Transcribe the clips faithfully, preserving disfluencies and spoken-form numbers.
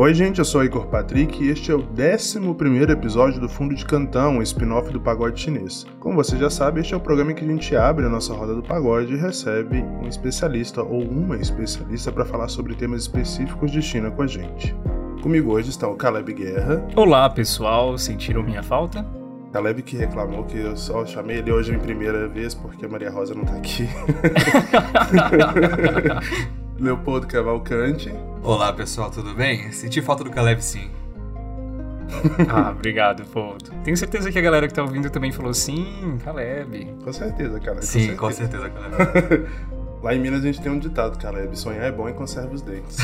Oi gente, eu sou Igor Patrick e este é o décimo primeiro episódio do Fundo de Cantão, o spin-off do Pagode Chinês. Como você já sabe, este é o programa em que a gente abre a nossa roda do pagode e recebe um especialista ou uma especialista para falar sobre temas específicos de China com a gente. Comigo hoje está o Caleb Guerra. Olá pessoal, sentiram minha falta? Caleb que reclamou que eu só chamei ele hoje em primeira vez porque a Maria Rosa não tá aqui. Leopoldo Cavalcante. Olá pessoal, tudo bem? Senti falta do Caleb sim. Ah, obrigado, Leopoldo. Tenho certeza que a galera que tá ouvindo também falou sim, Caleb. Com certeza, Caleb. Sim, com certeza, com certeza Caleb. Lá em Minas a gente tem um ditado, Caleb: sonhar é bom e conserva os dentes.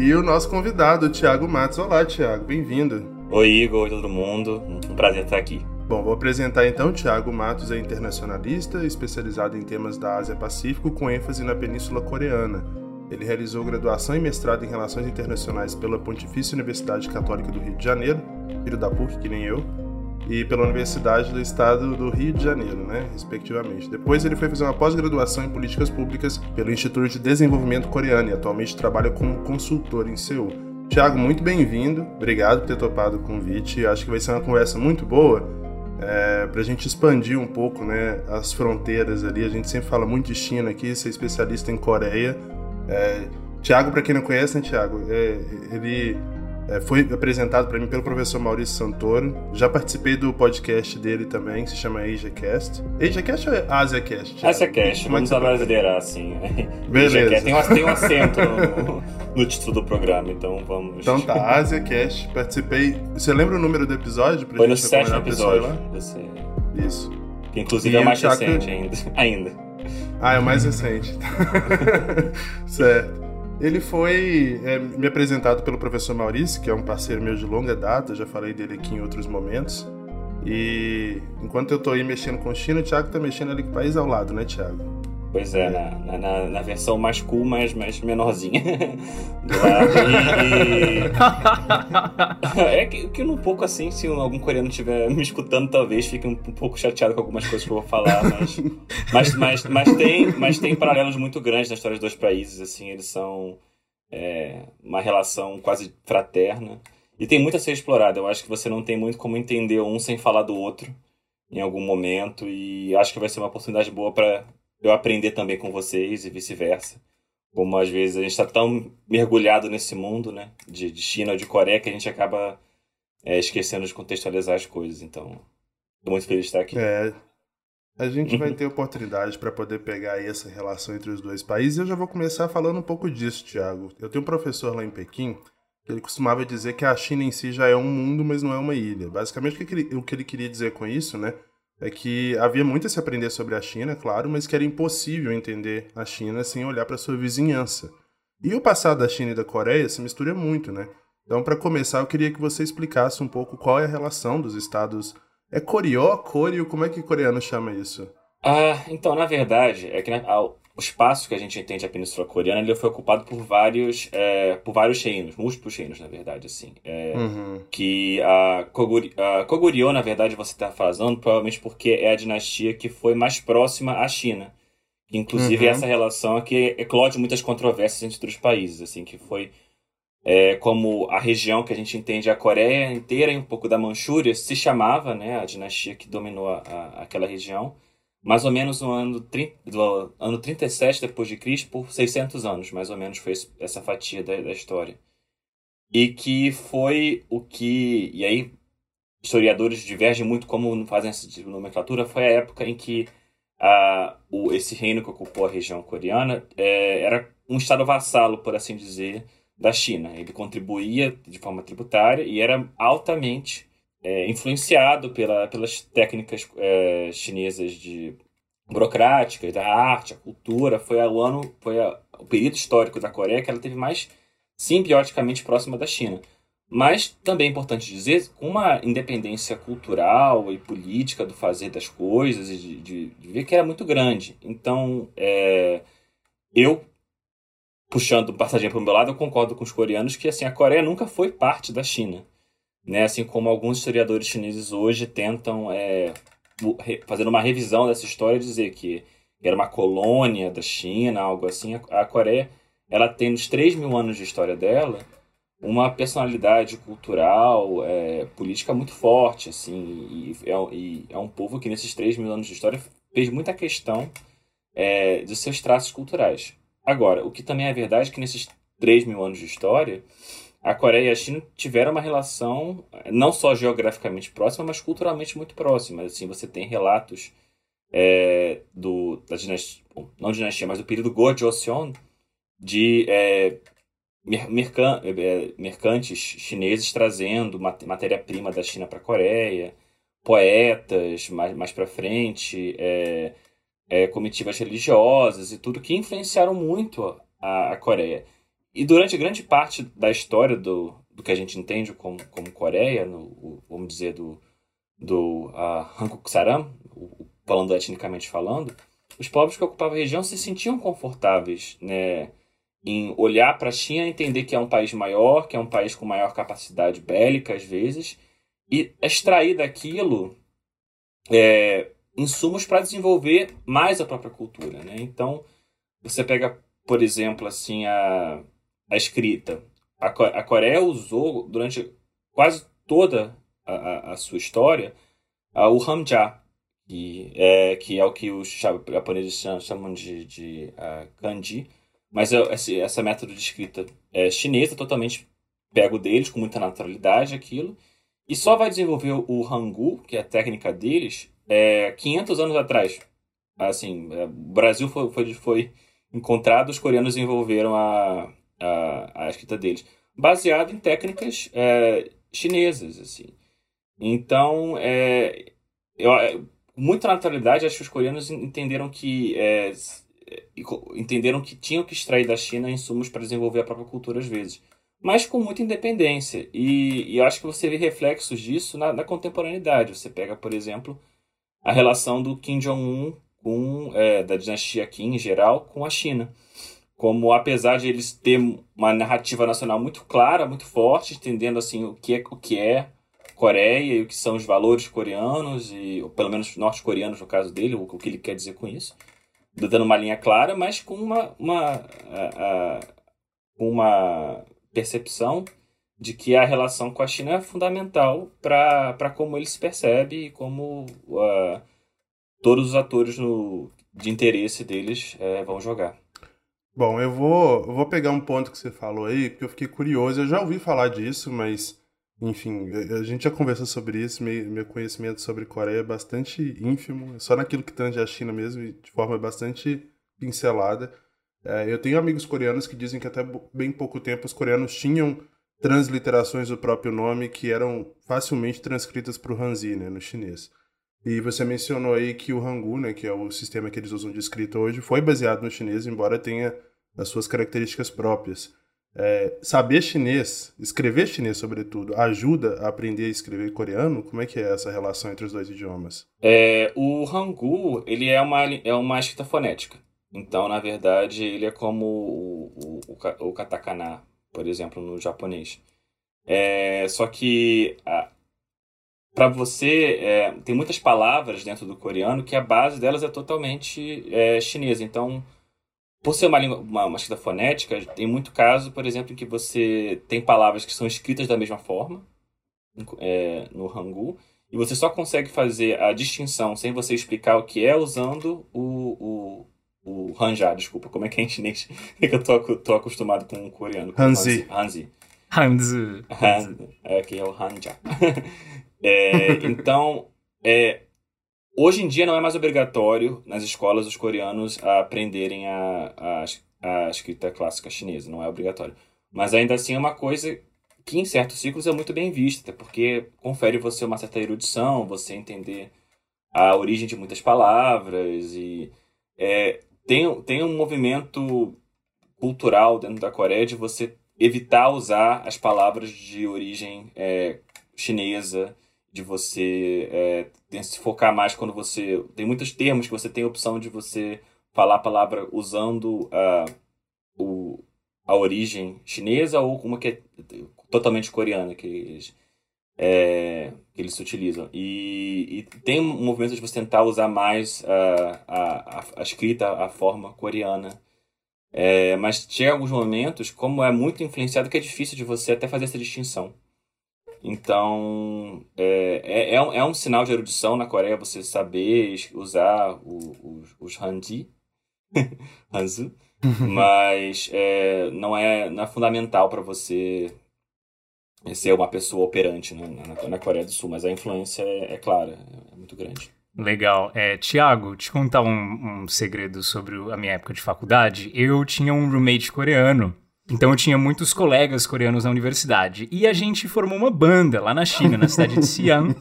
E o nosso convidado, o Thiago Matos. Olá, Thiago, bem-vindo. Oi, Igor, oi todo mundo. Um prazer estar aqui. Bom, vou apresentar então. Thiago Matos é internacionalista, especializado em temas da Ásia-Pacífico, com ênfase na Península Coreana. Ele realizou graduação e mestrado em Relações Internacionais pela Pontifícia Universidade Católica do Rio de Janeiro, filho da P U C, que nem eu, e pela Universidade do Estado do Rio de Janeiro, né, respectivamente. Depois ele foi fazer uma pós-graduação em Políticas Públicas pelo Instituto de Desenvolvimento Coreano e atualmente trabalha como consultor em Seul. Thiago, muito bem-vindo, obrigado por ter topado o convite, acho que vai ser uma conversa muito boa. É, pra gente expandir um pouco, né, as fronteiras ali. A gente sempre fala muito de China aqui, ser especialista em Coreia. É, Thiago, pra quem não conhece, né, Thiago? É, ele é, foi apresentado pra mim pelo professor Maurício Santoro. Já participei do podcast dele também, que se chama AsiaCast. AsiaCast ou é AsiaCast? Thiago? AsiaCast, como vamos brasileirar assim. Beleza. Tem um, tem um acento no, no título do programa, então vamos... Então tá, AsiaCast, participei... Você lembra o número do episódio? Pra foi gente no sétimo episódio. Lá? Você... Isso. Que inclusive e é o mais Thiago... recente ainda. ainda. Ah, é o mais recente. Certo. Ele foi é, me apresentado pelo professor Maurício, que é um parceiro meu de longa data, já falei dele aqui em outros momentos. E enquanto eu tô aí mexendo com China, o Thiago tá mexendo ali com o país ao lado, né, Thiago? Pois é, é. Na, na, na versão mais cool, mas mais menorzinha. Do lado. E... é que, que um pouco assim, se algum coreano estiver me escutando, talvez fique um, um pouco chateado com algumas coisas que eu vou falar, mas... Mas, mas, mas, tem, mas tem paralelos muito grandes na história dos dois países, assim, eles são é, uma relação quase fraterna. E tem muito a ser explorado. Eu acho que você não tem muito como entender um sem falar do outro em algum momento. E acho que vai ser uma oportunidade boa para eu aprender também com vocês e vice-versa. Como às vezes a gente está tão mergulhado nesse mundo, né, de, de China ou de Coreia, que a gente acaba é, esquecendo de contextualizar as coisas. Então, estou muito feliz de estar aqui. É, a gente vai ter oportunidade para poder pegar aí essa relação entre os dois países. Eu já vou começar falando um pouco disso, Thiago. Eu tenho um professor lá em Pequim. Ele costumava dizer que a China em si já é um mundo, mas não é uma ilha. Basicamente, o que ele, o que ele queria dizer com isso, né, é que havia muito a se aprender sobre a China, claro, mas que era impossível entender a China sem olhar para sua vizinhança. E o passado da China e da Coreia se mistura muito, né? Então, para começar, eu queria que você explicasse um pouco qual é a relação dos estados... É Goryeo, Goguryeo? Como é que o coreano chama isso? Ah, então, na verdade, é que... Né, ao... o espaço que a gente entende a Península Coreana, ele foi ocupado por vários, é, por vários reinos, múltiplos reinos, na verdade, assim. É, uhum. Que a Goguryeo, na verdade, você está falando, provavelmente porque é a dinastia que foi mais próxima à China. Inclusive, uhum. Essa relação é que eclode muitas controvérsias entre os países, assim, que foi é, como a região que a gente entende a Coreia inteira e um pouco da Manchúria se chamava, né, a dinastia que dominou a, a, aquela região. Mais ou menos no ano, trinta, do ano trinta e sete depois de Cristo, por seiscentos anos, mais ou menos, foi essa fatia da, da história. E que foi o que... E aí, historiadores divergem muito como fazem essa nomenclatura. Foi a época em que a, o, esse reino que ocupou a região coreana é, era um estado vassalo, por assim dizer, da China. Ele contribuía de forma tributária e era altamente... É, influenciado pela, pelas técnicas é, chinesas de, burocráticas, da arte, a cultura. Foi, o, ano, foi a, o período histórico da Coreia que ela teve mais simbioticamente próxima da China. Mas também é importante dizer, com uma independência cultural e política do fazer das coisas, e de, de, de ver que era muito grande. Então, é, eu, puxando passadinha para o meu lado, eu concordo com os coreanos que assim, a Coreia nunca foi parte da China. Né, assim como alguns historiadores chineses hoje tentam é, fazer uma revisão dessa história e dizer que era uma colônia da China, algo assim, a Coreia, ela tem nos três mil anos de história dela uma personalidade cultural, é, política muito forte, assim, e é, e é um povo que nesses três mil anos de história fez muita questão é, dos seus traços culturais. Agora, o que também é verdade é que nesses três mil anos de história, a Coreia e a China tiveram uma relação não só geograficamente próxima, mas culturalmente muito próxima. Assim, você tem relatos é, do, da dinastia, não dinastia, mas do período Gojoseon, de é, mercan, é, mercantes chineses trazendo mat, matéria-prima da China para a Coreia, poetas mais, mais para frente, é, é, comitivas religiosas e tudo, que influenciaram muito a, a Coreia. E durante grande parte da história do, do que a gente entende como, como Coreia, no, o, vamos dizer, do, do Hanguk-saram, falando etnicamente falando, os povos que ocupavam a região se sentiam confortáveis, né, em olhar para a China, entender que é um país maior, que é um país com maior capacidade bélica, às vezes, e extrair daquilo é, insumos para desenvolver mais a própria cultura. Né? Então, você pega, por exemplo, assim, a... a escrita. A, Co- a Coreia usou, durante quase toda a, a, a sua história, a, o Hanja, que é, que é o que os japoneses chamam de, de uh, kanji, mas é, esse, essa método de escrita é chinesa, totalmente pego deles, com muita naturalidade aquilo, e só vai desenvolver o Hangul, que é a técnica deles, é, quinhentos anos atrás. Assim, é, o Brasil foi, foi, foi encontrado, os coreanos desenvolveram a... A, a escrita deles, baseado em técnicas é, chinesas, assim. Então, é, eu, é, muita naturalidade, acho que os coreanos entenderam que, é, entenderam que tinham que extrair da China insumos para desenvolver a própria cultura às vezes, mas com muita independência. E, e eu acho que você vê reflexos disso na, na contemporaneidade. Você pega, por exemplo, a relação do Kim Jong-un, com, é, da dinastia Kim em geral, com a China. Como, apesar de eles terem uma narrativa nacional muito clara, muito forte, entendendo assim, o, que é, o que é Coreia e o que são os valores coreanos, e, ou pelo menos norte-coreanos no caso dele, o, o que ele quer dizer com isso, dando uma linha clara, mas com uma, uma, a, a, uma percepção de que a relação com a China é fundamental para como ele se percebe e como a, todos os atores no, de interesse deles é, vão jogar. Bom, eu vou, eu vou pegar um ponto que você falou aí, porque eu fiquei curioso, eu já ouvi falar disso, mas, enfim, a gente já conversou sobre isso, meu, meu conhecimento sobre Coreia é bastante ínfimo, só naquilo que tange a China mesmo, de forma bastante pincelada. É, eu tenho amigos coreanos que dizem que até bem pouco tempo os coreanos tinham transliterações do próprio nome que eram facilmente transcritas para o Hanzi, né, no chinês. E você mencionou aí que o Hangul, né, que é o sistema que eles usam de escrita hoje, foi baseado no chinês, embora tenha as suas características próprias. É, saber chinês, escrever chinês sobretudo, ajuda a aprender a escrever coreano? Como é que é essa relação entre os dois idiomas? É, o Hangul, ele é uma, é uma escrita fonética. Então, na verdade, ele é como o, o, o katakana, por exemplo, no japonês. É, só que... A, Para você, é, tem muitas palavras dentro do coreano que a base delas é totalmente é, chinesa. Então, por ser uma, língua, uma, uma escrita fonética, tem muito caso, por exemplo, em que você tem palavras que são escritas da mesma forma, é, no Hangul, e você só consegue fazer a distinção sem você explicar o que é usando o, o, o Hanja. Desculpa, como é que é em chinês? É que eu tô, tô acostumado com o coreano. Com Hanzi. Hanzi. Hanzi. Hanzi. É, que é o Hanja. É, então, é, hoje em dia não é mais obrigatório nas escolas os coreanos aprenderem a, a, a escrita clássica chinesa, não é obrigatório. Mas ainda assim é uma coisa que em certos ciclos é muito bem vista, porque confere você uma certa erudição, você entender a origem de muitas palavras, e é, tem, tem um movimento cultural dentro da Coreia de você evitar usar as palavras de origem é, chinesa, de você é, se focar mais quando você... Tem muitos termos que você tem a opção de você falar a palavra usando a, o, a origem chinesa ou uma que é totalmente coreana, que eles é, que eles utilizam. E, e tem um movimento de você tentar usar mais a, a, a escrita, a forma coreana. É, mas chega alguns momentos, como é muito influenciado, que é difícil de você até fazer essa distinção. Então, é, é, é, um, é um sinal de erudição na Coreia você saber usar o, os, os Hanzi, Hanzu, mas é, não, é, não é fundamental para você ser uma pessoa operante, né, na, na Coreia do Sul, mas a influência é, é clara, é muito grande. Legal. É, Thiago, te contar um, um segredo sobre a minha época de faculdade. Eu tinha um roommate coreano, então eu tinha muitos colegas coreanos na universidade. E a gente formou uma banda lá na China, na cidade de Xi'an.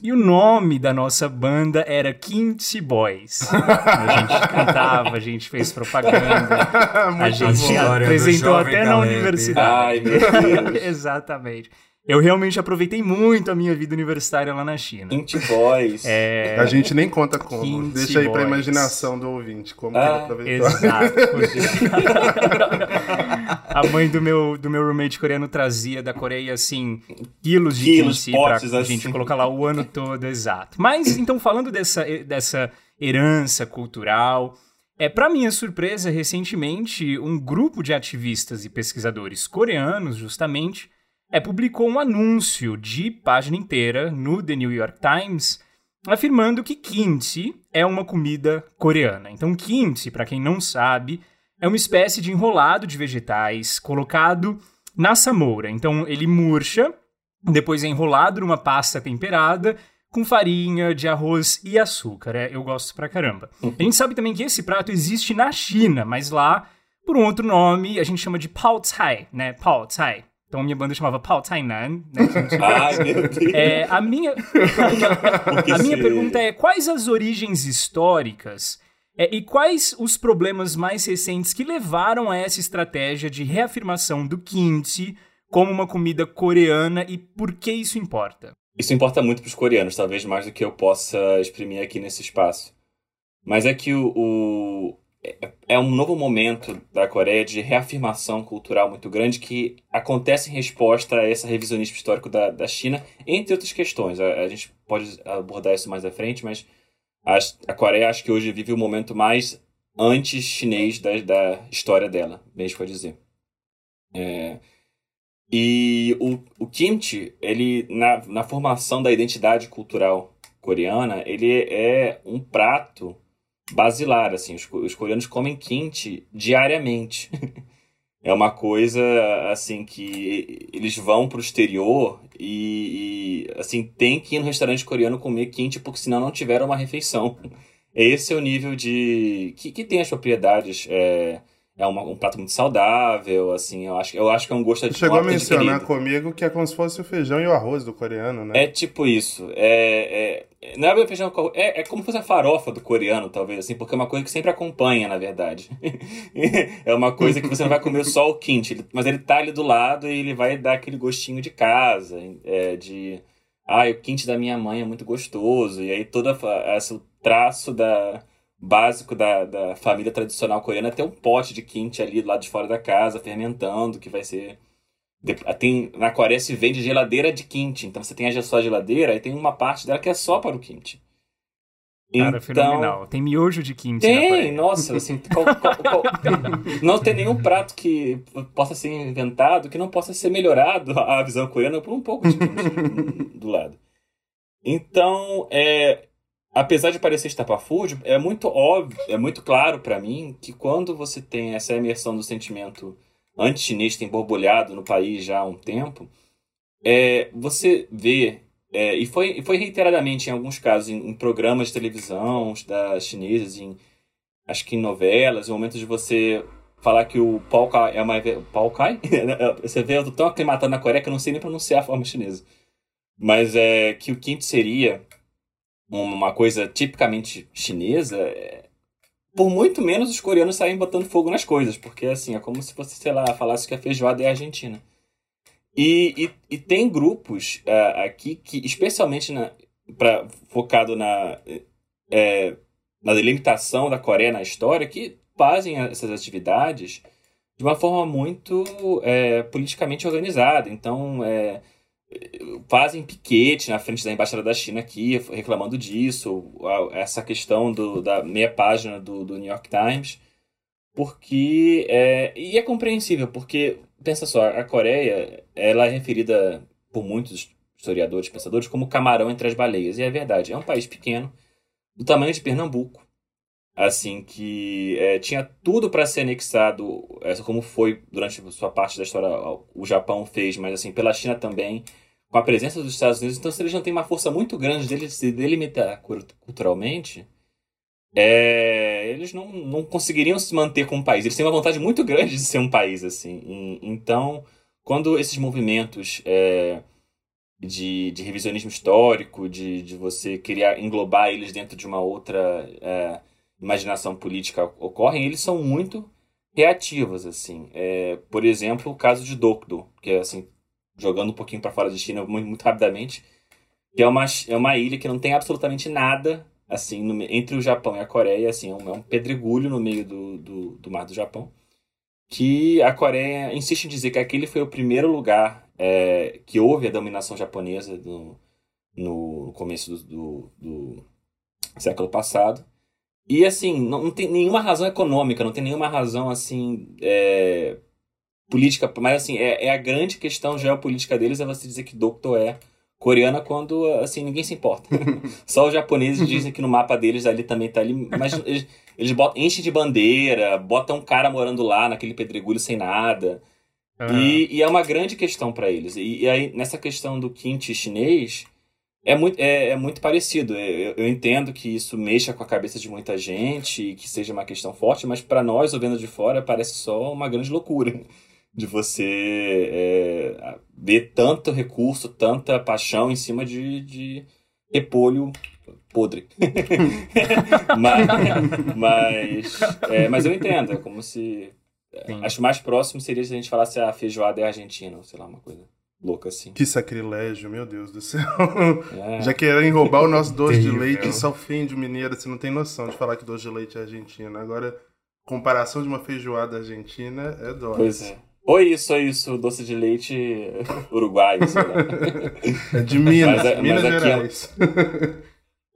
E o nome da nossa banda era Kimchi Boys. A gente cantava, a gente fez propaganda, a gente apresentou até na universidade. Ai, meu Deus. Exatamente. Eu realmente aproveitei muito a minha vida universitária lá na China. Kimchi Boys. É... A gente nem conta como. Kimchi Deixa boys. Aí pra imaginação do ouvinte como ah, que ele aproveitou. Exato. A mãe do meu, do meu roommate coreano trazia da Coreia, assim, quilos de quilos, kimchi pra assim. Gente colocar lá o ano todo, exato. Mas, então, falando dessa, dessa herança cultural... É, para minha surpresa, recentemente, um grupo de ativistas e pesquisadores coreanos, justamente... É, publicou um anúncio de página inteira no The New York Times afirmando que kimchi é uma comida coreana. Então, kimchi, para quem não sabe, é uma espécie de enrolado de vegetais colocado na samoura. Então, ele murcha, depois é enrolado numa pasta temperada com farinha de arroz e açúcar. É, eu gosto pra caramba. A gente sabe também que esse prato existe na China, mas lá, por um outro nome, a gente chama de pao cai, né? Pao cai. Então, a minha banda chamava Pao Cai, né? Ai, meu Deus! É, a minha, a minha pergunta é, quais as origens históricas é, e quais os problemas mais recentes que levaram a essa estratégia de reafirmação do kimchi como uma comida coreana e por que isso importa? Isso importa muito para os coreanos, talvez mais do que eu possa exprimir aqui nesse espaço. Mas é que o... o... é um novo momento da Coreia de reafirmação cultural muito grande que acontece em resposta a esse revisionismo histórico da, da China, entre outras questões. A, a gente pode abordar isso mais à frente, mas a, a Coreia acho que hoje vive o momento mais anti-chinês da, da história dela, mesmo a dizer. É, e o, o kimchi, ele, na, na formação da identidade cultural coreana, ele é um prato... basilar, assim, os, os coreanos comem kimchi diariamente. É uma coisa, assim, que eles vão pro exterior e, e, assim, tem que ir no restaurante coreano comer kimchi porque senão não tiveram uma refeição. Esse é o nível de... que, que tem as propriedades, é... É uma, um prato muito saudável, assim, eu acho, eu acho que é um gosto de... Chegou a mencionar comigo que é como se fosse o feijão e o arroz do coreano, né? É tipo isso, é... é não é feijão é, é como se fosse a farofa do coreano, talvez, assim, porque é uma coisa que sempre acompanha, na verdade. É uma coisa que você não vai comer só o kimchi, mas ele tá ali do lado e ele vai dar aquele gostinho de casa, é, de... Ah, o kimchi da minha mãe é muito gostoso, e aí todo o traço da... básico da, da família tradicional coreana, tem um pote de kimchi ali do lado de fora da casa, fermentando, que vai ser... Tem, na Coreia se vende geladeira de kimchi, então você tem a sua geladeira e tem uma parte dela que é só para o kimchi. Cara, então, fenomenal. Tem miojo de kimchi tem, na Coreia. Tem, nossa, assim, qual, qual, qual, não tem nenhum prato que possa ser inventado, que não possa ser melhorado a visão coreana por um pouco de kimchi do lado. Então, é... Apesar de parecer estapafúrdio, é muito óbvio, é muito claro para mim que quando você tem essa imersão do sentimento anti-chinês que tem borbulhado no país já há um tempo, é, você vê, é, e foi, foi reiteradamente em alguns casos, em, em programas de televisão da chinesas, em, acho que em novelas, em momentos de você falar que o pao cai é uma... Pao cai? Você vê, eu tô tão aclimatado na Coreia que eu não sei nem pronunciar a forma chinesa. Mas é que o kimchi seria... uma coisa tipicamente chinesa, é... por muito menos os coreanos saem botando fogo nas coisas, porque assim, é como se você, sei lá, falasse que a feijoada é argentina. E, e, e tem grupos uh, aqui que, especialmente na, pra, focado na, é, na delimitação da Coreia na história, que fazem essas atividades de uma forma muito é, politicamente organizada. Então, é, fazem piquete na frente da Embaixada da China aqui, reclamando disso, essa questão do, da meia página do, do New York Times, porque, é, e é compreensível, porque, pensa só, a Coreia, ela é referida por muitos historiadores, pensadores, como camarão entre as baleias, e é verdade, é um país pequeno, do tamanho de Pernambuco, assim, que é, tinha tudo para ser anexado, como foi durante sua parte da história, o Japão fez, mas assim, pela China também, com a presença dos Estados Unidos, então se eles não têm uma força muito grande de se delimitar culturalmente, é, eles não, não conseguiriam se manter como país. Eles têm uma vontade muito grande de ser um país, assim. E, então, quando esses movimentos é, de, de revisionismo histórico, de, de você querer englobar eles dentro de uma outra é, imaginação política ocorrem, eles são muito reativos, assim. É, por exemplo, o caso de Dokdo, que é assim... jogando um pouquinho para fora de China muito, muito rapidamente, que é uma, é uma ilha que não tem absolutamente nada, assim, no, entre o Japão e a Coreia, assim, é um, é um pedregulho no meio do, do, do mar do Japão, que a Coreia insiste em dizer que aquele foi o primeiro lugar é, que houve a dominação japonesa do, no começo do, do, do século passado. E, assim, não, não tem nenhuma razão econômica, não tem nenhuma razão, assim... É, política, mas assim, é, é a grande questão geopolítica deles é você dizer que Dokdo é coreana quando, assim, ninguém se importa. Só os japoneses dizem que no mapa deles ali também tá ali, mas eles, eles botam, enchem de bandeira, botam um cara morando lá naquele pedregulho sem nada. Ah. E, e é uma grande questão para eles. E, e aí, nessa questão do kimchi chinês, é muito, é, é muito parecido. Eu, eu entendo que isso mexa com a cabeça de muita gente e que seja uma questão forte, mas para nós, ou vendo de fora, parece só uma grande loucura. De você é, ver tanto recurso, tanta paixão em cima de, de repolho podre. mas mas, é, mas eu entendo, é como se... Sim. Acho mais próximo seria se a gente falasse a ah, feijoada é argentina, ou sei lá, uma coisa louca assim. Que sacrilégio, meu Deus do céu. É. Já querem roubar o nosso doce de leite, salfinho de mineira, você não tem noção de falar que doce de leite é argentino. Agora, comparação de uma feijoada argentina é dólar. Pois é. Ou isso, ou isso, doce de leite uruguaio, sei lá. É de Minas, mas, Minas mas Gerais.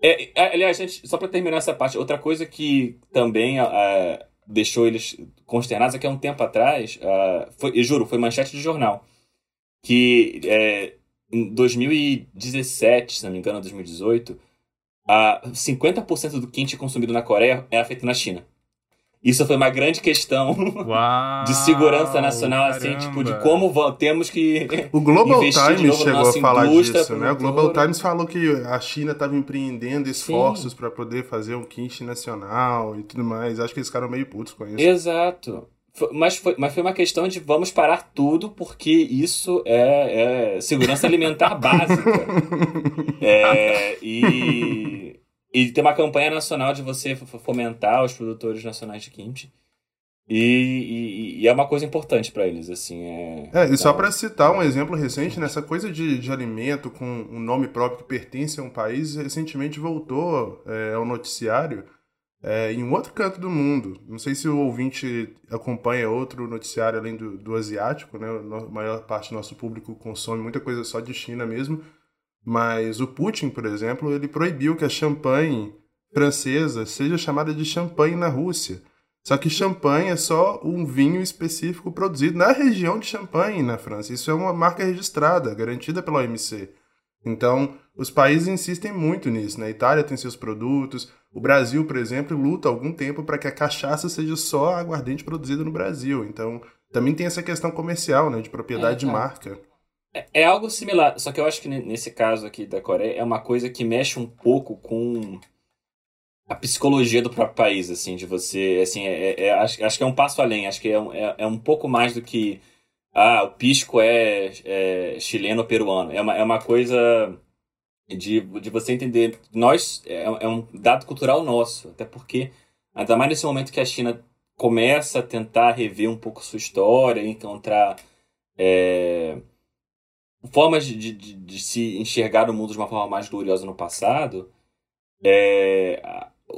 É, é, aliás, gente, só para terminar essa parte, outra coisa que também uh, deixou eles consternados é que há um tempo atrás, uh, foi, eu juro, foi manchete de jornal, que é, em dois mil e dezessete, se não me engano, dois mil e dezoito, uh, cinquenta por cento do kimchi consumido na Coreia era feito na China. Isso foi uma grande questão Uau, de segurança nacional, caramba. Assim, tipo, de como temos que o Global Times chegou a falar disso, né? O Global Times falou que a China estava empreendendo esforços para poder fazer um kimchi nacional e tudo mais. Acho que eles ficaram meio putos com isso. Exato. Foi, mas, foi, mas foi uma questão de vamos parar tudo, porque isso é, é segurança alimentar básica. É, e... E tem uma campanha nacional de você fomentar os produtores nacionais de kimchi. E, e, e é uma coisa importante para eles, assim. É, é e só para citar um exemplo recente, nessa coisa de, de alimento com um nome próprio que pertence a um país, recentemente voltou é, ao noticiário é, em um outro canto do mundo. Não sei se o ouvinte acompanha outro noticiário além do, do asiático, né? A maior parte do nosso público consome muita coisa só de China mesmo. Mas o Putin, por exemplo, ele proibiu que a champanhe francesa seja chamada de champanhe na Rússia. Só que champanhe é só um vinho específico produzido na região de Champagne, na França. Isso é uma marca registrada, garantida pela O M C. Então, os países insistem muito nisso, né? A Itália tem seus produtos. O Brasil, por exemplo, luta há algum tempo para que a cachaça seja só aguardente produzida no Brasil. Então, também tem essa questão comercial, né? De propriedade é, de marca. É algo similar, só que eu acho que nesse caso aqui da Coreia é uma coisa que mexe um pouco com a psicologia do próprio país, assim, de você, assim, é, é, acho, acho que é um passo além, acho que é, é, é um pouco mais do que, ah, o pisco é, é chileno ou peruano, é uma, é uma coisa de, de você entender, nós, é, é um dado cultural nosso, até porque, ainda mais nesse momento que a China começa a tentar rever um pouco sua história, encontrar... É, formas de, de, de se enxergar o mundo de uma forma mais gloriosa no passado, é,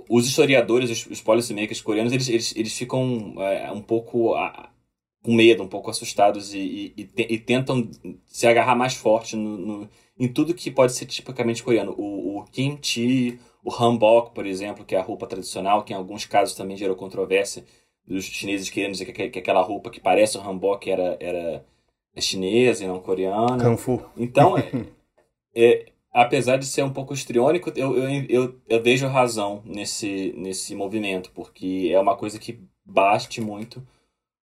os historiadores, os, os policymakers coreanos, eles, eles, eles ficam é, um pouco a, com medo, um pouco assustados e, e, e tentam se agarrar mais forte no, no, em tudo que pode ser tipicamente coreano. O, o kimchi, o hanbok, por exemplo, que é a roupa tradicional, que em alguns casos também gerou controvérsia dos chineses querendo dizer que, que aquela roupa que parece o hanbok era, era chinesa e não coreana. Canfu. Então, é, é, apesar de ser um pouco histriônico, eu, eu, eu, eu vejo razão nesse, nesse movimento, porque é uma coisa que bate muito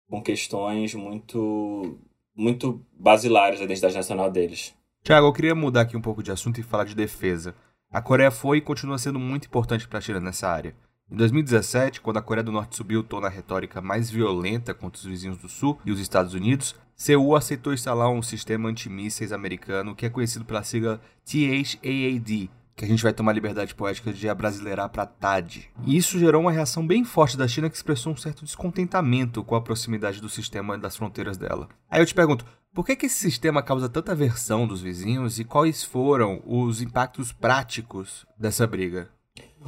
com questões muito, muito basilares da identidade nacional deles. Thiago, eu queria mudar aqui um pouco de assunto e falar de defesa. A Coreia foi e continua sendo muito importante para a China nessa área. Em dois mil e dezessete, quando a Coreia do Norte subiu o tom na retórica mais violenta contra os vizinhos do Sul e os Estados Unidos, Seul aceitou instalar um sistema antimísseis americano que é conhecido pela sigla T H A A D, que a gente vai tomar liberdade poética de abrasileirar para T H A A D. E isso gerou uma reação bem forte da China, que expressou um certo descontentamento com a proximidade do sistema das fronteiras dela. Aí eu te pergunto, por que que esse sistema causa tanta aversão dos vizinhos e quais foram os impactos práticos dessa briga?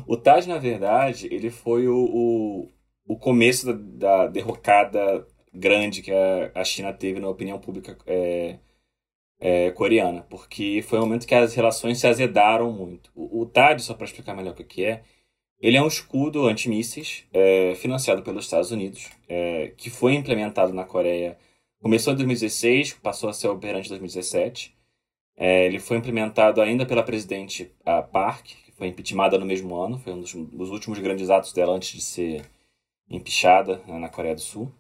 O T H A A D, na verdade, ele foi o, o, o começo da, da derrocada grande que a, a China teve na opinião pública é... É, coreana, porque foi o momento que as relações se azedaram muito. O, o T H A A D, só para explicar melhor o que é, ele é um escudo antimísseis é, financiado pelos Estados Unidos, é, que foi implementado na Coreia, começou em dois mil e dezesseis, passou a ser operante em dois mil e dezessete. É, ele foi implementado ainda pela presidente a Park, que foi impeachmentada no mesmo ano, foi um dos, dos últimos grandes atos dela antes de ser impeachada, né, na Coreia do Sul.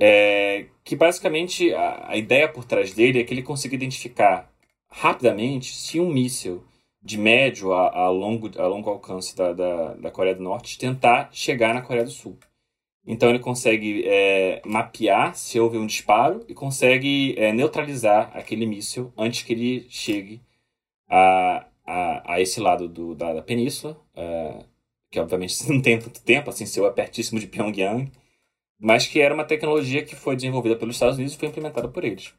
É, que basicamente a, a ideia por trás dele é que ele consiga identificar rapidamente se um míssil de médio a, a, longo, a longo alcance da, da, da Coreia do Norte tentar chegar na Coreia do Sul. Então ele consegue é, mapear se houve um disparo e consegue é, neutralizar aquele míssil antes que ele chegue a, a, a esse lado do, da, da península, é, que obviamente não tem tanto tempo, assim, Seul é pertíssimo de Pyongyang, mas que era uma tecnologia que foi desenvolvida pelos Estados Unidos e foi implementada por eles.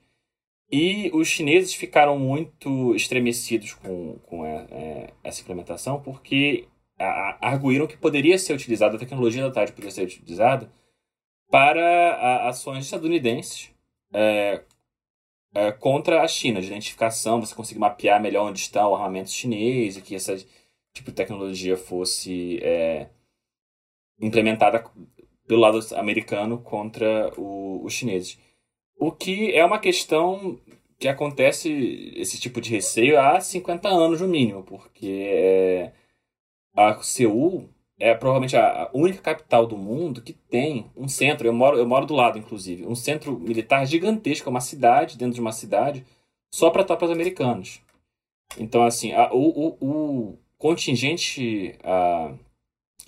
E os chineses ficaram muito estremecidos com, com a, é, essa implementação, porque a, a, arguíram que poderia ser utilizada, a tecnologia da T H A A D poderia ser utilizada para a, ações estadunidenses é, é, contra a China, de identificação, você conseguir mapear melhor onde está o armamento chinês, e que essa tipo de tecnologia fosse é, implementada pelo lado americano contra o, os chineses. O que é uma questão que acontece, esse tipo de receio, há cinquenta anos no mínimo, porque é, a Seul é provavelmente a única capital do mundo que tem um centro, eu moro, eu moro do lado, inclusive, um centro militar gigantesco, uma cidade dentro de uma cidade, só para tropas americanas. Então, assim, a, o, o, o contingente... A,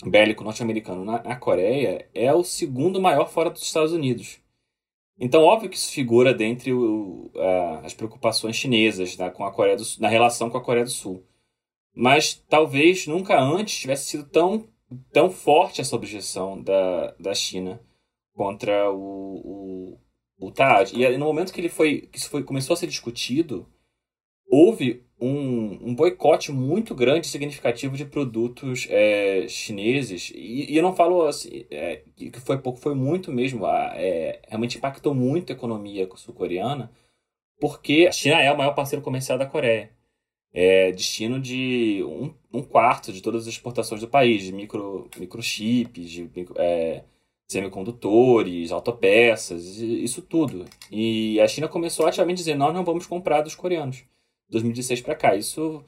bélico norte-americano na, na Coreia é o segundo maior fora dos Estados Unidos. Então, óbvio que isso figura dentre o, a, as preocupações chinesas, né, com a Coreia do, na relação com a Coreia do Sul. Mas talvez nunca antes tivesse sido tão, tão forte essa objeção da, da China contra o, o, o T H A A D. E no momento que, ele foi, que isso foi, começou a ser discutido, houve um, um boicote muito grande e significativo de produtos é, chineses. E, e eu não falo assim, é, que foi pouco, foi muito mesmo. A, é, realmente impactou muito a economia sul-coreana, porque a China é o maior parceiro comercial da Coreia. É destino de um, um quarto de todas as exportações do país, de micro, microchips, de é, semicondutores, autopeças, isso tudo. E a China começou ativamente a dizer, nós não vamos comprar dos coreanos. dois mil e dezesseis para cá, isso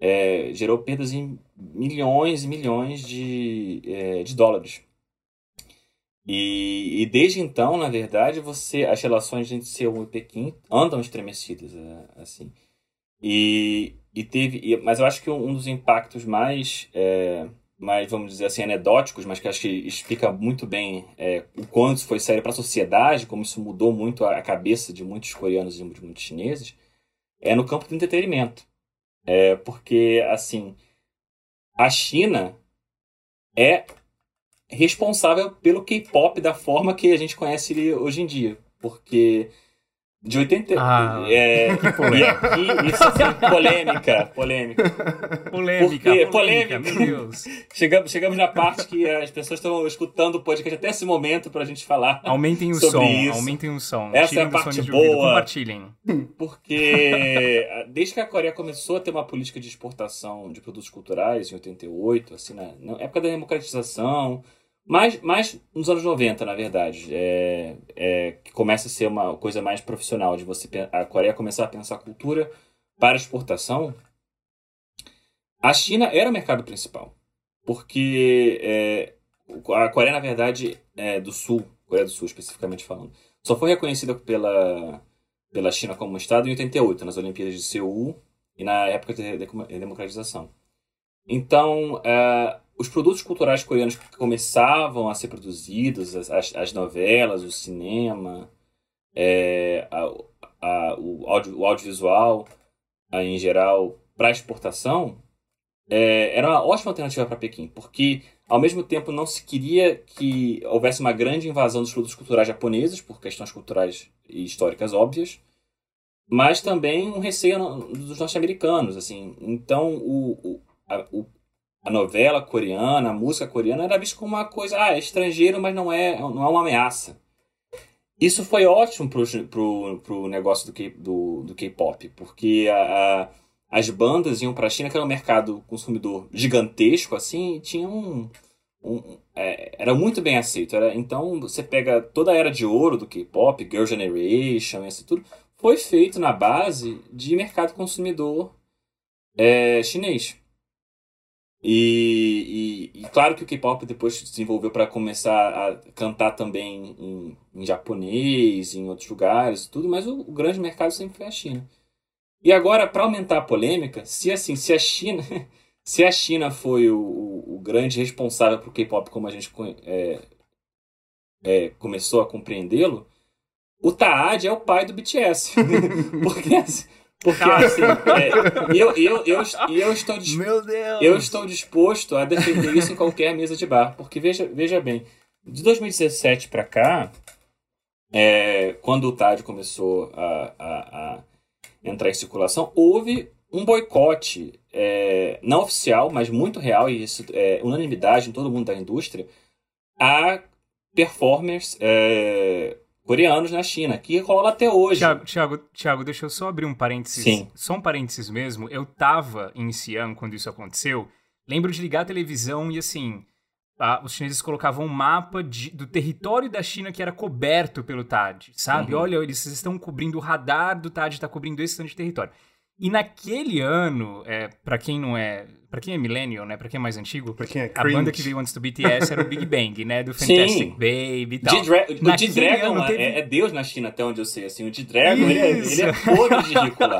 é, gerou perdas em milhões e milhões de, é, de dólares. E, e desde então, na verdade, você, as relações entre Seul e Pequim andam estremecidas, assim. E, e teve, e, mas eu acho que um dos impactos mais, é, mais, vamos dizer assim, anedóticos, mas que acho que explica muito bem é, o quanto isso foi sério para a sociedade, como isso mudou muito a cabeça de muitos coreanos e de muitos chineses, é no campo do entretenimento. É porque, assim, a China é responsável pelo K-pop da forma que a gente conhece ele hoje em dia. Porque De oitenta... Ah, é, que polêmica. E, isso assim, polêmica, polêmica. Polêmica, Porque, polêmica, polêmica, meu Deus. Chegamos, chegamos na parte que as pessoas estão escutando o podcast até esse momento pra gente falar. Aumentem o sobre som, isso. aumentem o som. Essa Tirem é a parte boa. Ouvido, compartilhem. Porque desde que a Coreia começou a ter uma política de exportação de produtos culturais, em oitenta e oito, assim, na, na época da democratização... Mas, mas nos anos noventa, na verdade, é, é, que começa a ser uma coisa mais profissional, de você a Coreia começar a pensar cultura para exportação, a China era o mercado principal. Porque é, a Coreia, na verdade, é, do Sul, Coreia do Sul especificamente falando, só foi reconhecida pela, pela China como um Estado em oitenta e oito, nas Olimpíadas de Seul e na época da de, de, de democratização. Então... É, os produtos culturais coreanos que começavam a ser produzidos, as, as novelas, o cinema, é, a, a, o, audio, o audiovisual a, em geral, para exportação, é, era uma ótima alternativa para Pequim, porque ao mesmo tempo não se queria que houvesse uma grande invasão dos produtos culturais japoneses, por questões culturais e históricas óbvias, mas também um receio dos norte-americanos. Assim. Então, o, o, a, o a novela coreana, a música coreana era vista como uma coisa, ah, é estrangeiro, mas não é, não é uma ameaça. Isso foi ótimo pro, pro, pro negócio do, K, do, do K-pop, porque a, a, as bandas iam para a China, que era um mercado consumidor gigantesco, assim, e tinha um... um é, era muito bem aceito. Era, então, você pega toda a era de ouro do K-pop, Girl Generation, isso tudo, foi feito na base de mercado consumidor é, chinês. E, e, e claro que o K-pop depois se desenvolveu para começar a cantar também em, em japonês, em outros lugares e tudo, mas o, o grande mercado sempre foi a China. E agora, para aumentar a polêmica, se assim, se a China, se a China foi o, o, o grande responsável para o K-pop como a gente é, é, começou a compreendê-lo, o THAAD é o pai do B T S. Porque assim, Porque assim, é, eu, eu, eu, eu, estou disp... Meu Deus. eu estou disposto a defender isso em qualquer mesa de bar. Porque veja, veja bem, de dois mil e dezessete para cá, é, quando o THAAD começou a, a, a entrar em circulação, houve um boicote, é, não oficial, mas muito real, e isso é unanimidade em todo mundo da indústria, a performers... É, coreanos na China, que rola até hoje. Thiago, Thiago, Thiago, deixa eu só abrir um parênteses. Sim. Só um parênteses mesmo. Eu tava em Xi'an quando isso aconteceu. Lembro de ligar a televisão e, assim, a, os chineses colocavam um mapa de, do território da China que era coberto pelo THAAD, sabe? Uhum. Olha, eles estão cobrindo o radar do THAAD, está cobrindo esse tanto de território. E naquele ano, é, para quem não é... Pra quem é millennial, né? Pra quem é mais antigo, pra quem é a banda que veio antes do B T S era o Big Bang, né? Do Fantastic Sim. Baby e tal. Dra- o D-Dragon teve... é, é Deus na China, até onde eu sei. Assim, o D-Dragon, ele, ele é foda de ridículo.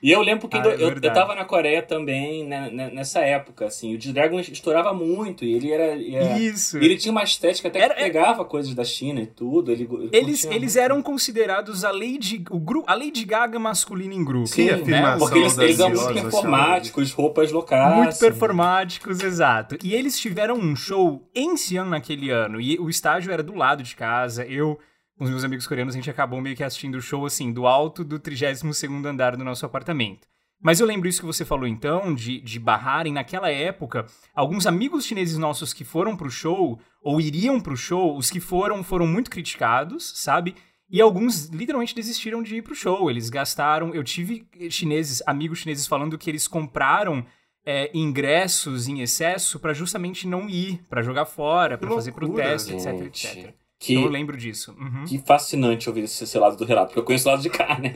E eu lembro que ah, do, é eu, eu tava na Coreia também, né, nessa época, assim. O D-Dragon estourava muito e ele era... era Isso. Ele tinha uma estética até que era, pegava é... coisas da China e tudo. Ele, ele eles, eles eram considerados a Lady, o gru, a Lady Gaga masculina em grupo. Sim, né? Porque eles, eles eram muito performáticos, roupas locais. Muito performáticos, exato. E eles tiveram um show em Xi'an naquele ano. E o estádio era do lado de casa. Eu, com os meus amigos coreanos, a gente acabou meio que assistindo o show, assim, do alto do trigésimo segundo andar do nosso apartamento. Mas eu lembro isso que você falou, então, de, de barrarem. Naquela época, alguns amigos chineses nossos que foram pro show, ou iriam pro show, os que foram, foram muito criticados, sabe? E alguns literalmente desistiram de ir pro show. Eles gastaram... Eu tive chineses, amigos chineses falando que eles compraram... É, ingressos em excesso para justamente não ir, para jogar fora, para fazer protesto, gente, etc, etc. Que, então eu lembro disso. Uhum. Que fascinante ouvir esse, esse lado do relato, porque eu conheço o lado de cá, né?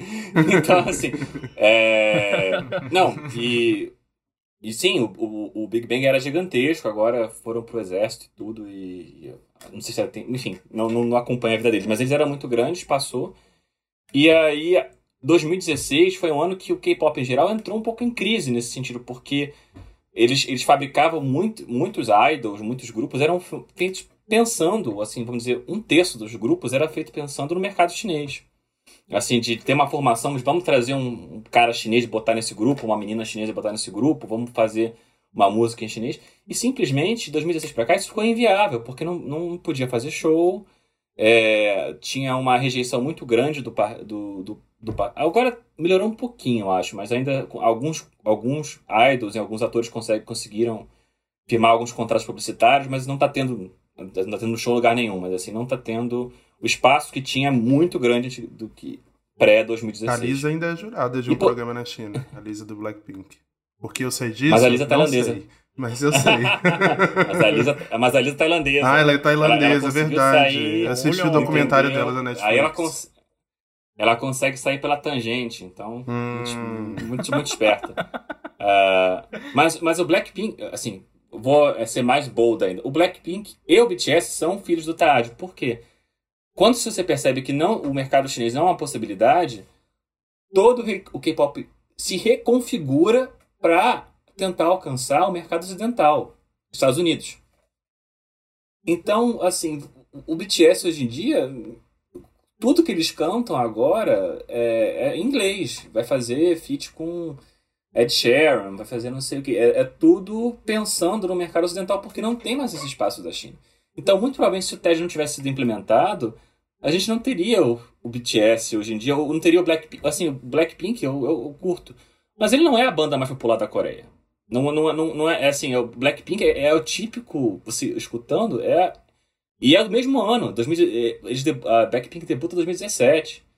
Então, assim... é... Não, e... E sim, o, o, o Big Bang era gigantesco, agora foram pro exército e tudo, e... e não sei se era... Enfim, não, não, não acompanho a vida deles, mas eles eram muito grandes, passou. E aí... dois mil e dezesseis foi um ano que o K-pop em geral entrou um pouco em crise nesse sentido, porque eles, eles fabricavam muito, muitos idols, muitos grupos, eram feitos pensando, assim, vamos dizer, um terço dos grupos era feito pensando no mercado chinês. Assim, de ter uma formação, de vamos trazer um, um cara chinês e botar nesse grupo, uma menina chinesa e botar nesse grupo, vamos fazer uma música em chinês. E simplesmente, de dois mil e dezesseis para cá, isso ficou inviável, porque não, não podia fazer show... é, tinha uma rejeição muito grande do, do, do, do... Agora melhorou um pouquinho, eu acho, mas ainda alguns, alguns idols e alguns atores conseguem, conseguiram firmar alguns contratos publicitários, mas não está tendo... Não tá tendo show em lugar nenhum, mas assim, não tá tendo o espaço que tinha muito grande do que pré-dois mil e dezesseis. A Lisa ainda é jurada de um po... programa na China, a Lisa do Blackpink. Porque eu sei disso, mas a Lisa é tailandesa. Sei, mas eu sei. mas, a Lisa, mas a Lisa é tailandesa. Ah, ela é tailandesa, é verdade. Sair, eu assisti o documentário entendeu? dela da Netflix. Aí ela, cons... ela consegue sair pela tangente, então, hum. muito, muito, muito esperta. Uh, mas, mas o Blackpink, assim... Vou ser mais bold ainda. O Blackpink e o B T S são filhos do THAAD. Por quê? Quando você percebe que não, o mercado chinês não é uma possibilidade, todo o K-pop se reconfigura para tentar alcançar o mercado ocidental, Estados Unidos. Então, assim, o B T S hoje em dia, tudo que eles cantam agora é, é em inglês. Vai fazer feat com... Ed Sheeran, vai fazer não sei o que. É, é tudo pensando no mercado ocidental, porque não tem mais esse espaço da China. Então, muito provavelmente, se o T H A A D não tivesse sido implementado, a gente não teria o, o B T S hoje em dia, ou não teria o Blackpink. Assim, o Blackpink eu, eu, eu curto. Mas ele não é a banda mais popular da Coreia. Não, não, não, não é, é assim, é, o Blackpink é, é o típico, você escutando, é, e é do mesmo ano. dois mil, eles, a Blackpink debuta em dois mil e dezessete.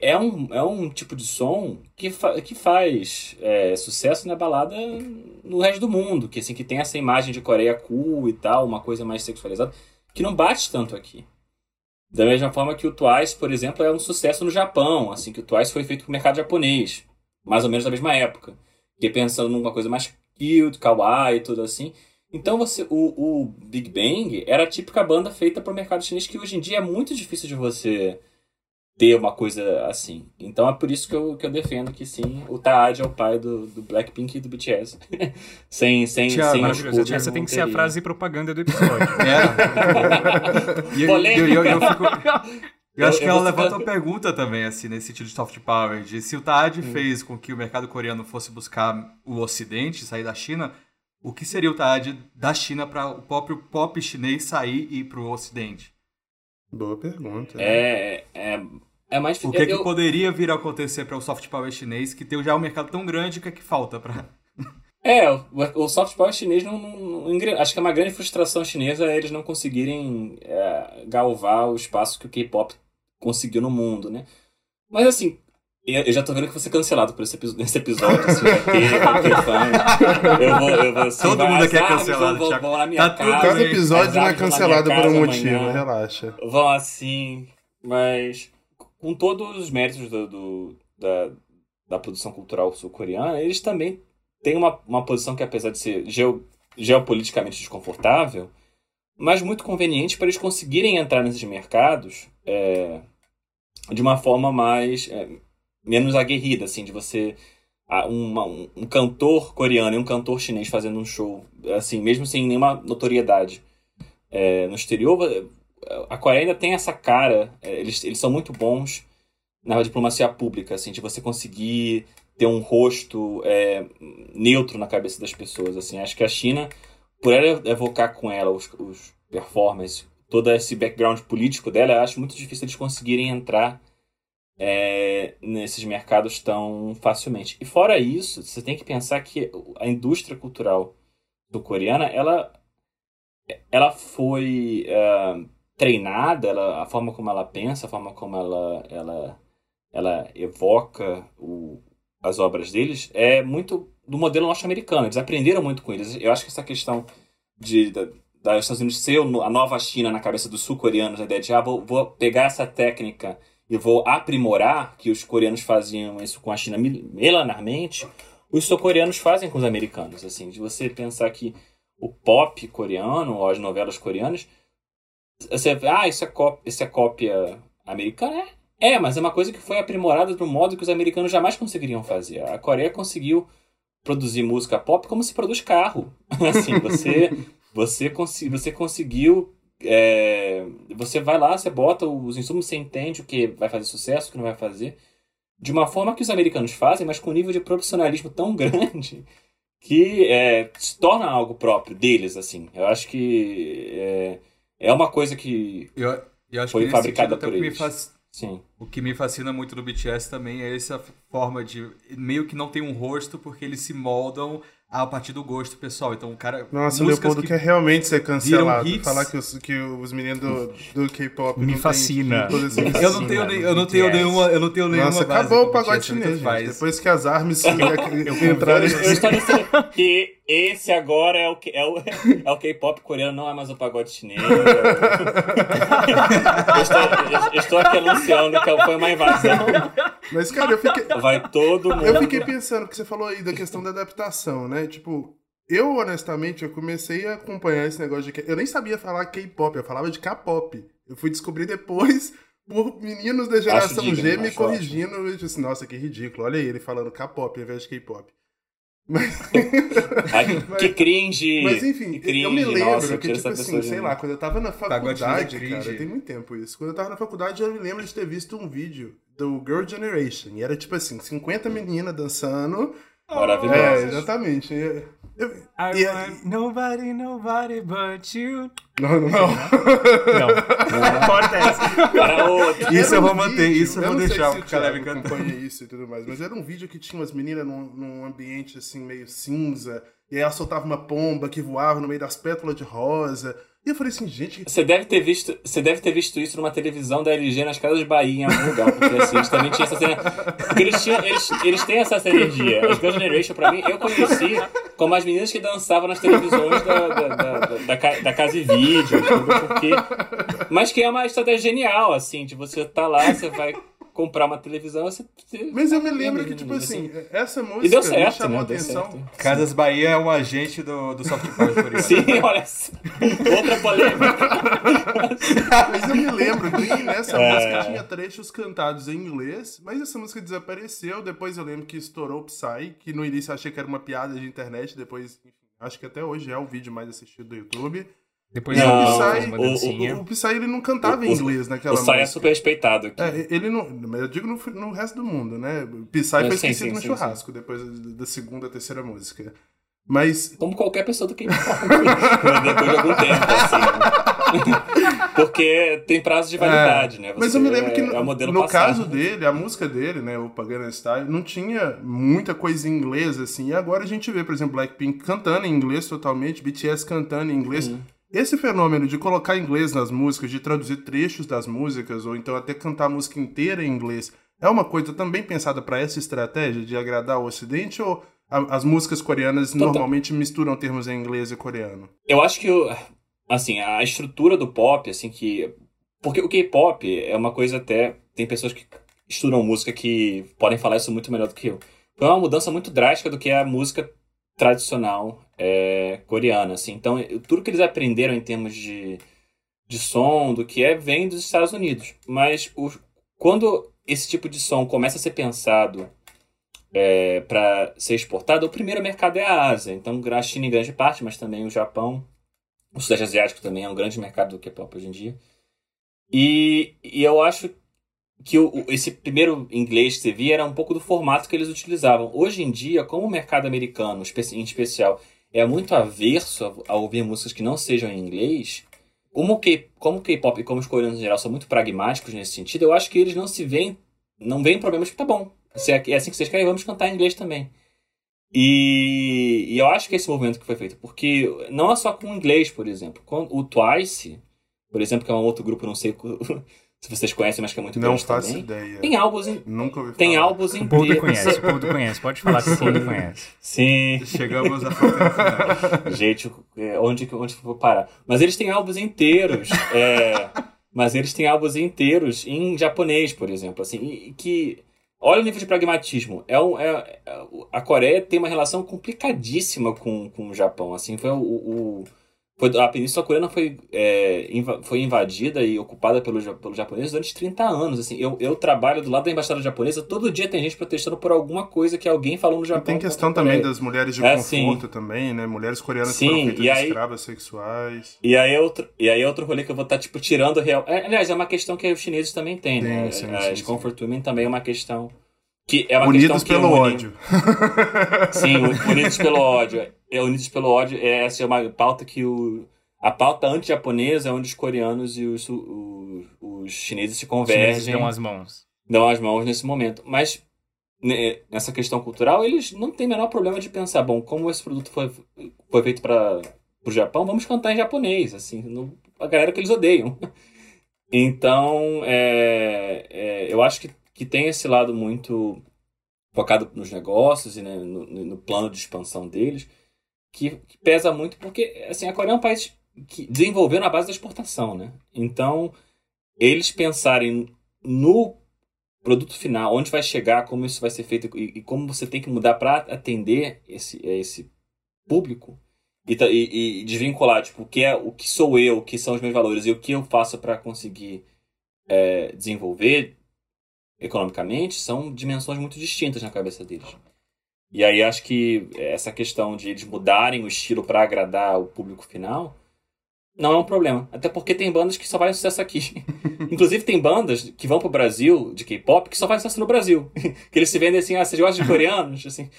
É um, é um tipo de som que, fa- que faz é, sucesso na balada no resto do mundo, que, assim, que tem essa imagem de Coreia cool e tal, uma coisa mais sexualizada, que não bate tanto aqui. Da mesma forma que o Twice, por exemplo, é um sucesso no Japão, assim, que o Twice foi feito pro mercado japonês, mais ou menos na mesma época, que pensando numa coisa mais cute, kawaii e tudo assim. Então você, o, o Big Bang era a típica banda feita pro mercado chinês, que hoje em dia é muito difícil de você... ter uma coisa assim. Então é por isso que eu, que eu defendo que sim, o THAAD é o pai do, do Blackpink e do B T S. sem sem, Thiago, sem escudo, essa tem que ser a frase propaganda do episódio. É. e, eu, eu, eu, eu, fico, eu acho eu, que eu ela levanta uma pergunta também, assim, nesse sentido de soft power, de se o THAAD hum. fez com que o mercado coreano fosse buscar o Ocidente, sair da China, o que seria o THAAD da China para o próprio pop chinês sair e ir para o Ocidente? Boa pergunta. Né? É, é, é mais difícil. O que, é que eu... poderia vir a acontecer para o soft power chinês, que tem já um mercado tão grande, o que é que falta para... É, o, o soft power chinês não, não, não... Acho que é uma grande frustração chinesa eles não conseguirem é, galvar o espaço que o K-pop conseguiu no mundo, né? Mas assim, eu, eu já tô vendo que vou ser cancelado por esse, nesse episódio. Assim, ter, fã, eu vou, eu vou, assim, todo mundo aqui é cancelado, vão, vão na minha tá casa, tudo, cada episódio não é cancelado por um motivo, amanhã, relaxa. Vão assim, mas com todos os méritos do, do, da, da produção cultural sul-coreana, eles também têm uma, uma posição que, apesar de ser geo, geopoliticamente desconfortável, mas muito conveniente para eles conseguirem entrar nesses mercados é, de uma forma mais... É, menos aguerrida, assim, de você... Uma, um, um cantor coreano e um cantor chinês fazendo um show, assim, mesmo sem nenhuma notoriedade é, no exterior, a Coreia ainda tem essa cara, é, eles, eles são muito bons na diplomacia pública, assim, de você conseguir ter um rosto é, neutro na cabeça das pessoas, assim. Acho que a China, por ela evocar com ela os, os performances, todo esse background político dela, eu acho muito difícil eles conseguirem entrar... É, nesses mercados tão facilmente. E fora isso, você tem que pensar que a indústria cultural sul-coreana, ela, ela foi uh, treinada, ela, a forma como ela pensa, a forma como ela, ela, ela evoca o, as obras deles, é muito do modelo norte-americano. Eles aprenderam muito com eles. Eu acho que essa questão de... de dos Estados Unidos ser a nova China na cabeça dos sul-coreanos, a ideia de, ah, vou, vou pegar essa técnica e vou aprimorar, que os coreanos faziam isso com a China milenarmente, os sul-coreanos fazem com os americanos, assim, de você pensar que o pop coreano, ou as novelas coreanas, você vê, ah, isso é, có- isso é cópia americana? É, é, mas é uma coisa que foi aprimorada de um modo que os americanos jamais conseguiriam fazer. A Coreia conseguiu produzir música pop como se produz carro. Assim, você... Você, cons- você conseguiu... É, você vai lá, você bota os insumos, você entende o que vai fazer sucesso, o que não vai fazer. De uma forma que os americanos fazem, mas com um nível de profissionalismo tão grande que é, se torna algo próprio deles, assim. Eu acho que é, é uma coisa que... Eu, E acho foi que fabricada por eles. Faz... Sim. O que me fascina muito do B T S também é essa forma de... Meio que não tem um rosto, porque eles se moldam a partir do gosto pessoal. Então o cara... Nossa, o Leopoldo que quer realmente ser cancelado. Falar que os, que os meninos do, do K-pop... Me fascina. Eu não tenho nenhuma eu não tenho nenhuma Nossa, base acabou o pagode chinês, gente. Depois que as armas entraram... Eu, eu estou dizendo que esse agora é o, é o, é o K-pop coreano, não é mais o pagode chinês. eu, estou, eu estou aqui anunciando que foi uma invasão. Mas, cara, eu fiquei... Vai todo mundo. Eu fiquei pensando que você falou aí da questão da adaptação, né? Tipo, eu honestamente, eu comecei a acompanhar esse negócio de... Eu nem sabia falar K-pop, eu falava de K-pop. Eu fui descobrir depois por meninos da geração digno, G me corrigindo. Ótimo. Eu disse, nossa, que ridículo, olha aí ele falando K-pop ao invés de K-pop. Mas... mas, que cringe! Mas enfim, cringe, eu me lembro nossa, que, tipo assim, sei lá, quando eu tava na faculdade, cara, tem muito tempo isso. Quando eu tava na faculdade, eu me lembro de ter visto um vídeo do Girl Generation. E era tipo assim, cinquenta meninas dançando... Maravilhoso. É, exatamente. Eu, eu, I e, want nobody, nobody but you. Não, não. Não. Corta essa. Isso eu vou manter, isso eu vou deixar o Caleb acompanha isso e tudo mais. Mas era um vídeo que tinha umas meninas num, num ambiente assim meio cinza. E aí ela soltava uma pomba que voava no meio das pétalas de rosa. E eu falei assim, gente... Você deve ter visto, você deve ter visto isso numa televisão da L G nas Casas Bahia, em algum lugar. Porque assim, eles também tinham essa cena... Porque eles, tinham, eles, eles têm essa energia. As Girl Generation, pra mim, eu conheci como as meninas que dançavam nas televisões da, da, da, da, da, da Casa e Vídeo. Tudo, porque... Mas que é uma estratégia genial, assim. Tipo, você tá lá, você vai... comprar uma televisão, você... Mas eu me lembro que, tipo assim, assim, essa música... E deu certo, chamou né? atenção. Deu certo. Casas Bahia é um agente do, do soft power coreano. Sim, olha outra polêmica. Mas eu me lembro que nessa é. música tinha trechos cantados em inglês, mas essa música desapareceu. Depois eu lembro que estourou Psy, que no início eu achei que era uma piada de internet, depois, enfim, acho que até hoje é o vídeo mais assistido do YouTube. Depois não, o, Psy, o, o, o Psy ele não cantava o, em inglês naquela música. O Psy música. É super respeitado aqui. É, ele não, eu digo no, no resto do mundo, né? Psy eu foi sim, esquecido sim, no sim, churrasco sim. depois da segunda, terceira música. Mas... Como qualquer pessoa do que depois de algum tempo, assim. Né? Porque tem prazo de validade, é, né? Você mas eu me lembro que no, é no caso dele, a música dele, né? O Pagana Style, não tinha muita coisa em inglês, assim. E agora a gente vê, por exemplo, Blackpink cantando em inglês totalmente, B T S cantando em inglês. Hum. Esse fenômeno de colocar inglês nas músicas, de traduzir trechos das músicas, ou então até cantar a música inteira em inglês, é uma coisa também pensada para essa estratégia de agradar o Ocidente, ou a, as músicas coreanas Total. normalmente misturam termos em inglês e coreano? Eu acho que, assim, a estrutura do pop, assim, que... Porque o K-pop é uma coisa até... Tem pessoas que estudam música que podem falar isso muito melhor do que eu. Então é uma mudança muito drástica do que é a música tradicional é, coreana, assim. Então, tudo que eles aprenderam em termos de, de som, do que é, vem dos Estados Unidos. Mas o, quando esse tipo de som começa a ser pensado é, para ser exportado, o primeiro mercado é a Ásia. Então, a China em grande parte, mas também o Japão. O Sudeste Asiático também é um grande mercado do K-pop hoje em dia. E, e eu acho que o, esse primeiro inglês que você via era um pouco do formato que eles utilizavam. Hoje em dia, como o mercado americano, em especial, é muito averso a ouvir músicas que não sejam em inglês, como o K-pop e como os coreanos em geral são muito pragmáticos nesse sentido, eu acho que eles não se veem, não veem problemas que tá bom, se é assim que vocês querem, vamos cantar em inglês também. E, e eu acho que esse movimento que foi feito, porque não é só com o inglês, por exemplo. O Twice, por exemplo, que é um outro grupo, não sei... Se vocês conhecem, mas que é muito bom também. Não faço ideia. Tem álbuns em... Nunca ouvi falar. Tem álbuns em... O Poldo conhece, o Poldo conhece. Pode falar que o Poldo conhece. Sim. Chegamos a falar. Gente, onde que onde eu vou parar? Mas eles têm álbuns inteiros. é, mas eles têm álbuns inteiros em japonês, por exemplo. Assim, e, que... Olha o nível de pragmatismo. É, um, é, é a Coreia tem uma relação complicadíssima com, com o Japão. Assim, foi o... o A Península Coreana foi, é, inv- foi invadida e ocupada pelos pelo japoneses durante trinta anos. Assim, eu, eu trabalho do lado da embaixada japonesa, todo dia tem gente protestando por alguma coisa que alguém falou no Japão. E tem questão também das mulheres de é, conforto sim. também, né? Mulheres coreanas sim, que foram feitas aí, escravas sexuais. E aí, outro, e aí outro rolê que eu vou estar tá, tipo, tirando real... É, aliás, é uma questão que os chineses também têm, sim, né? Sim, As sim, comfort sim. women também é uma questão... Que é uma unidos questão que pelo une... ódio. Sim, unidos pelo ódio. É, unidos pelo ódio, é, essa é uma pauta que o... A pauta anti-japonesa é onde os coreanos e os, os, os chineses se convergem. Os chineses dão as mãos. Dão as mãos nesse momento. Mas nessa questão cultural, eles não têm o menor problema de pensar, bom, como esse produto foi, foi feito para o Japão, vamos cantar em japonês, assim, no, a galera que eles odeiam. Então, é, é, eu acho que, que tem esse lado muito focado nos negócios e né, no, no plano de expansão deles, que, que pesa muito, porque assim, a Coreia é um país que desenvolveu na base da exportação, né? Então, eles pensarem no produto final, onde vai chegar, como isso vai ser feito e, e como você tem que mudar para atender esse, esse público e, e, e desvincular tipo, o, que é, o que sou eu, o que são os meus valores e o que eu faço para conseguir é, desenvolver economicamente, são dimensões muito distintas na cabeça deles. E aí acho que essa questão de eles mudarem o estilo para agradar o público final não é um problema. Até porque tem bandas que só fazem sucesso aqui. Inclusive tem bandas que vão pro Brasil, de K-pop, que só fazem sucesso no Brasil. Que eles se vendem assim, ah, vocês gostam de coreanos? Assim,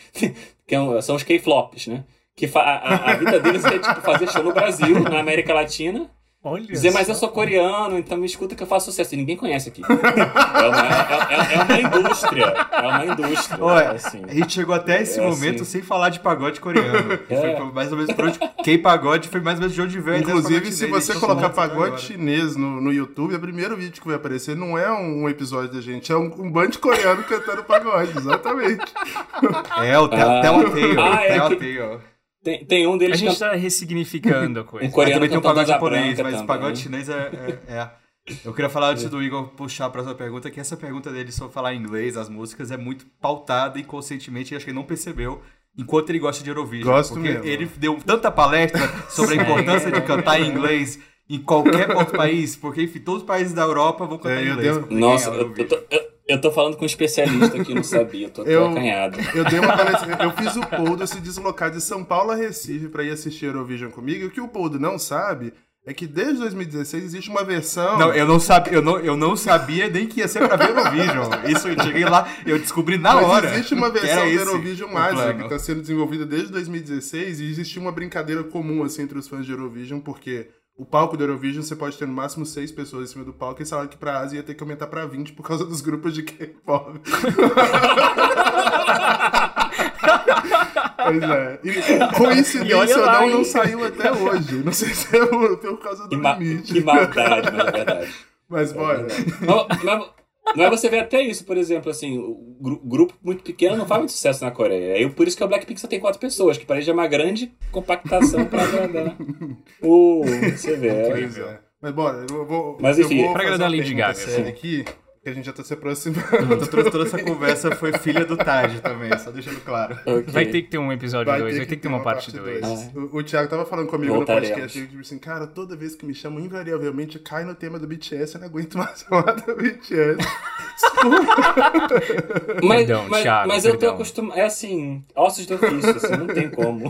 que são os K-flops, né? Que fa- a, a vida deles é tipo fazer show no Brasil, na América Latina. Olha dizer, mas eu sou coreano, então me escuta que eu faço sucesso. E ninguém conhece aqui. É uma, é, é, é uma indústria. É uma indústria. Olha, assim. A gente chegou até esse é momento assim. Sem falar de pagode coreano. É. Foi mais ou menos pra onde... Quem pagode foi mais ou menos de onde veio. Inclusive, se você colocar pagode chinês no, no YouTube, o primeiro vídeo que vai aparecer não é um, um episódio da gente, é um, um bando coreano cantando pagode. Exatamente. É, o Telltale. Ah, é Telltale. Tem, tem um deles... A gente can... tá ressignificando a coisa. Um coreano ah, também tem um pagode japonês, mas o pagode chinês é, é, é... Eu queria falar antes do Igor puxar pra sua pergunta, que essa pergunta dele sobre falar em inglês, as músicas, é muito pautada inconscientemente, e acho que ele não percebeu, enquanto ele gosta de Eurovision. Gosto porque mesmo. Ele deu tanta palestra sobre a importância de cantar em inglês em qualquer outro país, porque enfim, todos os países da Europa vão cantar é, em inglês. Deus. Nossa, é eu tô... Eu... Eu tô falando com um especialista aqui, não sabia, eu tô, eu, tô acanhado. Eu dei uma palestra, eu fiz o Poldo se deslocar de São Paulo a Recife pra ir assistir Eurovision comigo, e o que o Poldo não sabe é que desde dois mil e dezesseis existe uma versão... Não, eu não, sabe, eu não, eu não sabia nem que ia ser pra ver Eurovision, isso eu cheguei lá, eu descobri na Mas hora. Existe uma versão da Eurovision mágica que tá sendo desenvolvida desde dois mil e dezesseis e existe uma brincadeira comum assim entre os fãs de Eurovision, porque... O palco do Eurovision, você pode ter no máximo seis pessoas em cima do palco, e salário que pra Ásia ia ter que aumentar pra vinte por causa dos grupos de K-pop. Pois é. E, coincidência ou não, não saiu até hoje. Não sei se é por causa do ma- limite. Que maldade, na verdade. Mas bora. Não é você ver até isso, por exemplo, assim, o gru- grupo muito pequeno não faz muito sucesso na Coreia. É por isso que o Blackpink só tem quatro pessoas, que parece uma grande compactação pra agradar. Uh, você vê. É. É. Mas bora, eu vou. Mas enfim, eu vou pra agradar a Lady Gaga. Aqui, que a gente já tá se aproximando. Toda, toda essa conversa foi filha do T H A A D também, só deixando claro. Okay. Vai ter que ter um episódio dois, vai ter que ter, que ter uma, uma parte dois. Ah. O, o Thiago tava falando comigo Voltaremos. No podcast, ele disse assim, cara, toda vez que me chamam, invariavelmente, cai no tema do B T S, eu não aguento mais falar do B T S. mas, perdão, mas, Thiago, mas eu tô acostumado, é assim, ossos do ofício, assim, não tem como.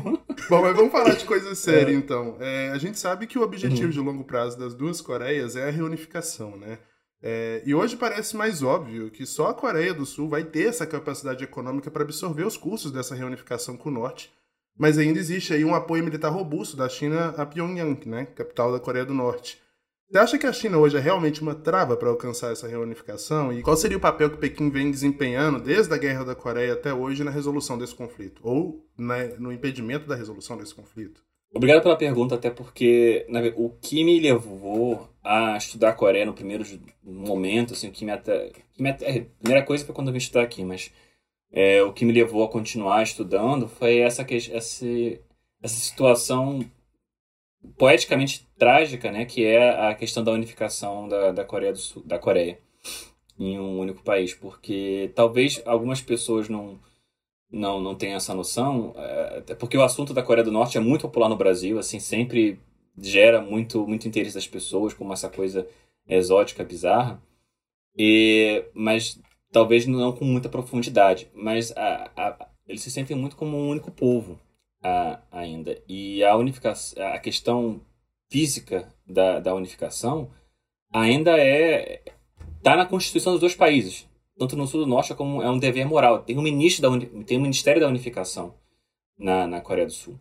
Bom, mas vamos falar de coisa séria, é. Então. É, a gente sabe que o objetivo uhum. de longo prazo das duas Coreias é a reunificação, né? É, e hoje parece mais óbvio que só a Coreia do Sul vai ter essa capacidade econômica para absorver os custos dessa reunificação com o Norte, mas ainda existe aí um apoio militar robusto da China a Pyongyang, né, capital da Coreia do Norte. Você acha que a China hoje é realmente uma trava para alcançar essa reunificação? E qual seria o papel que Pequim vem desempenhando desde a Guerra da Coreia até hoje na resolução desse conflito? Ou né, no impedimento da resolução desse conflito? Obrigado pela pergunta, até porque na, o que me levou a estudar a Coreia no primeiro momento, assim, o que me até, que me até, a primeira coisa foi quando eu vim estudar aqui, mas é, o que me levou a continuar estudando foi essa, essa, essa situação poeticamente trágica, né, que é a questão da unificação da, da, Coreia do Sul, da Coreia em um único país, porque talvez algumas pessoas não... Não, não tem essa noção, até porque o assunto da Coreia do Norte é muito popular no Brasil, assim, sempre gera muito, muito interesse das pessoas, como essa coisa exótica, bizarra, e, mas talvez não com muita profundidade, mas a, a, eles se sentem muito como um único povo a, ainda, e a, unificação, a questão física da, da unificação ainda é, tá na Constituição dos dois países, tanto no Sul do Norte como é um dever moral. Tem um ministro da uni... tem um Ministério da Unificação na, na Coreia do Sul.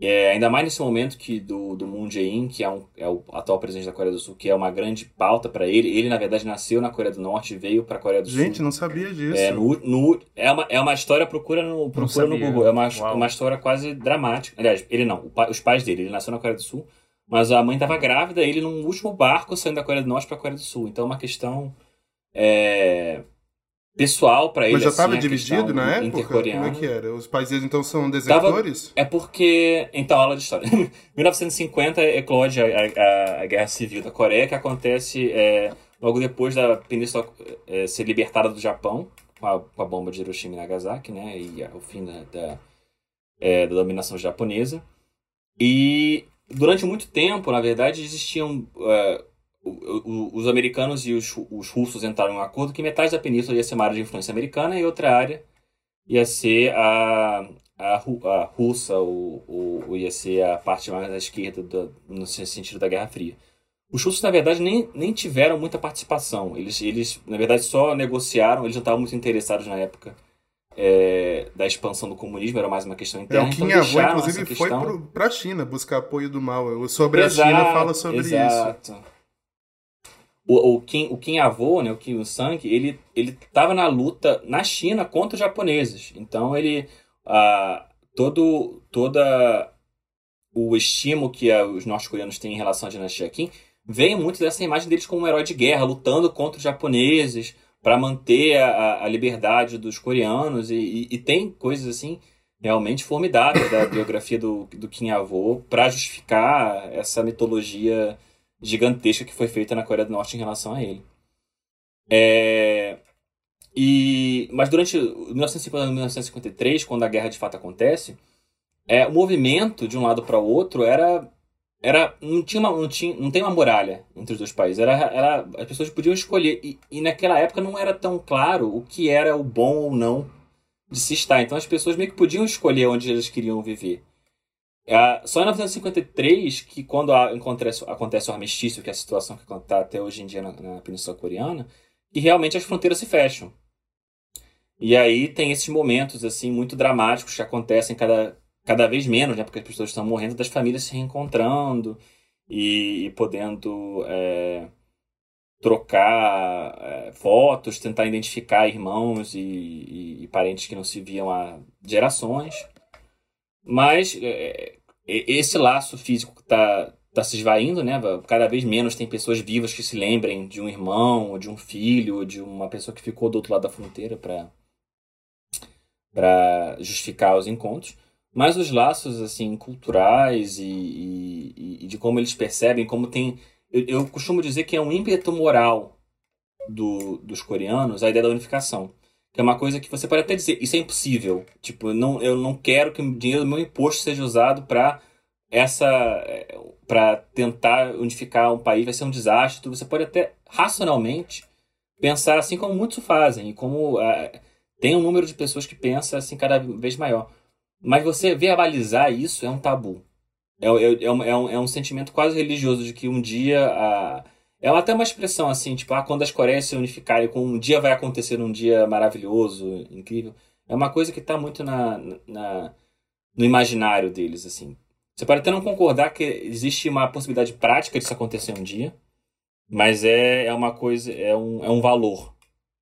É, ainda mais nesse momento que do, do Moon Jae-in, que é, um, é o atual presidente da Coreia do Sul, que é uma grande pauta para ele. Ele, na verdade, nasceu na Coreia do Norte e veio para a Coreia do Gente, Sul. Gente, não sabia disso. É, no, no, é, uma, é uma história, procura no, procura no Google. É uma, uma história quase dramática. Aliás, ele não, pai, os pais dele. Ele nasceu na Coreia do Sul, mas a mãe estava grávida, ele num último barco saindo da Coreia do Norte para a Coreia do Sul. Então é uma questão... É... pessoal pra ele. Mas já estava assim, dividido na época? Como é que era? Os pais deles então são desertores? Tava... É porque... Então, aula de história. mil novecentos e cinquenta eclode a, a, a Guerra Civil da Coreia, que acontece é, logo depois da Península é, ser libertada do Japão, com a, com a bomba de Hiroshima e Nagasaki, né? E o fim da, da, é, da dominação japonesa. E durante muito tempo, na verdade, existiam... Uh, os americanos e os, os russos entraram em um acordo que metade da península ia ser uma área de influência americana e outra área ia ser a, a, a russa, ou, ou ia ser a parte mais à esquerda da, no sentido da Guerra Fria. Os russos, na verdade, nem, nem tiveram muita participação. Eles, eles, na verdade, só negociaram, eles não estavam muito interessados na época é, da expansão do comunismo, era mais uma questão interna. É, o Kim então, avô, inclusive, questão... foi para a China buscar apoio do mal. Sobre exato, a China fala sobre exato. Isso. O, o, Kim, o Kim avô, né, o Kim Sang, ele estava na luta na China contra os japoneses. Então, ele ah, todo toda o estímulo que ah, os norte-coreanos têm em relação à dinastia Kim vem muito dessa imagem deles como um herói de guerra, lutando contra os japoneses para manter a, a liberdade dos coreanos. E, e, e tem coisas assim realmente formidáveis da biografia do, do Kim avô para justificar essa mitologia gigantesca que foi feita na Coreia do Norte em relação a ele. É, e, mas durante mil novecentos e cinquenta a mil novecentos e cinquenta e três, quando a guerra de fato acontece, é, o movimento de um lado para o outro era, era, não, tinha uma, não, tinha, não tem uma muralha entre os dois países. Era, era, as pessoas podiam escolher. E, e naquela época não era tão claro o que era o bom ou não de se estar. Então as pessoas meio que podiam escolher onde elas queriam viver. Uh, só em mil novecentos e cinquenta e três, que quando a, acontece, acontece o armistício, que é a situação que está até hoje em dia na, na Península Coreana, que realmente as fronteiras se fecham. E aí tem esses momentos assim, muito dramáticos que acontecem cada, cada vez menos, né, porque as pessoas estão morrendo, das famílias se reencontrando e, e podendo é, trocar é, fotos, tentar identificar irmãos e, e, e parentes que não se viam há gerações. Mas é, esse laço físico está tá se esvaindo, né? Cada vez menos tem pessoas vivas que se lembrem de um irmão, de um filho, de uma pessoa que ficou do outro lado da fronteira para justificar os encontros. Mas os laços assim, culturais e, e, e de como eles percebem, como tem... Eu, eu costumo dizer que é um ímpeto moral do, dos coreanos a ideia da unificação. Que é uma coisa que você pode até dizer, isso é impossível. Tipo, não, eu não quero que o dinheiro do meu imposto seja usado para essa, para tentar unificar um país, vai ser um desastre. Então, você pode até racionalmente pensar assim como muitos fazem, e como uh, tem um número de pessoas que pensa assim cada vez maior. Mas você verbalizar isso é um tabu. É, é, é, um, é, um, é um sentimento quase religioso de que um dia... Uh, é até uma expressão assim, tipo, ah, quando as Coreias se unificarem, com um dia vai acontecer um dia maravilhoso, incrível. É uma coisa que está muito na, na, no imaginário deles, assim. Você pode até não concordar que existe uma possibilidade prática disso acontecer um dia, mas é, é uma coisa, é um, é um valor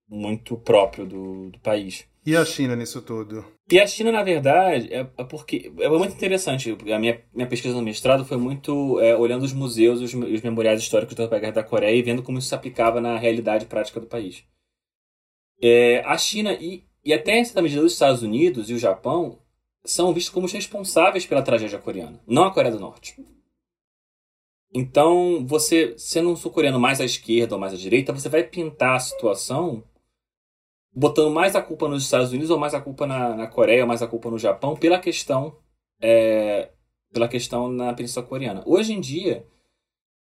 muito próprio do, do país. E a China nisso tudo? E a China, na verdade, é, é porque é muito interessante. A minha, minha pesquisa no mestrado foi muito é, olhando os museus e os, os memoriais históricos da Guerra da Coreia e vendo como isso se aplicava na realidade prática do país. É, a China e, e até em certa medida os Estados Unidos e o Japão são vistos como os responsáveis pela tragédia coreana, não a Coreia do Norte. Então, você sendo um sul-coreano mais à esquerda ou mais à direita, você vai pintar a situação botando mais a culpa nos Estados Unidos, ou mais a culpa na, na Coreia, ou mais a culpa no Japão, pela questão, é, pela questão na Península Coreana. Hoje em dia,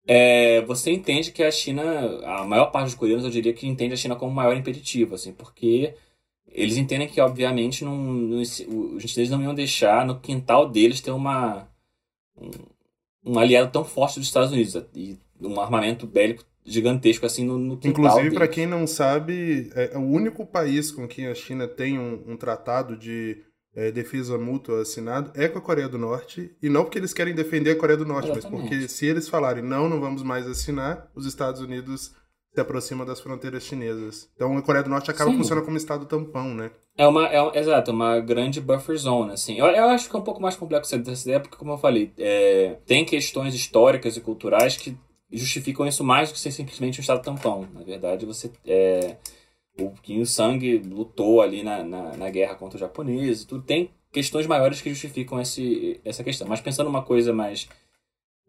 é, você entende que a China, a maior parte dos coreanos, eu diria que entende a China como maior impeditivo, assim, porque eles entendem que, obviamente, não, não, os chineses não iam deixar no quintal deles ter uma, um, um aliado tão forte dos Estados Unidos, e um armamento bélico gigantesco assim no, no quintal. Inclusive, para quem não sabe, é o único país com quem a China tem um, um tratado de é, defesa mútua assinado é com a Coreia do Norte, e não porque eles querem defender a Coreia do Norte, exatamente, mas porque se eles falarem não, não vamos mais assinar, os Estados Unidos se aproxima das fronteiras chinesas. Então a Coreia do Norte acaba, sim, funcionando como estado tampão, né? É uma, é, exato, uma grande buffer zone, assim. Eu, eu acho que é um pouco mais complexo essa ideia, porque, como eu falei, é, tem questões históricas e culturais que justificam isso mais do que ser simplesmente um estado tampão. Na verdade, você... É, o Kim Sang lutou ali na, na, na guerra contra os japoneses e tudo. Tem questões maiores que justificam esse, essa questão. Mas pensando uma coisa mais...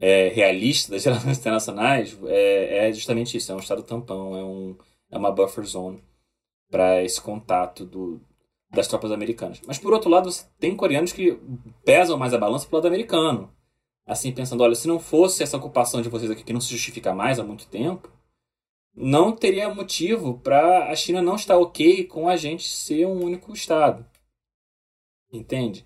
É, realista das relações internacionais, é, é justamente isso, é um estado tampão, é, um, é uma buffer zone para esse contato do, das tropas americanas. Mas, por outro lado, você tem coreanos que pesam mais a balança pro lado americano. Assim, pensando, olha, se não fosse essa ocupação de vocês aqui, que não se justifica mais há muito tempo, não teria motivo para a China não estar ok com a gente ser um único estado. Entende?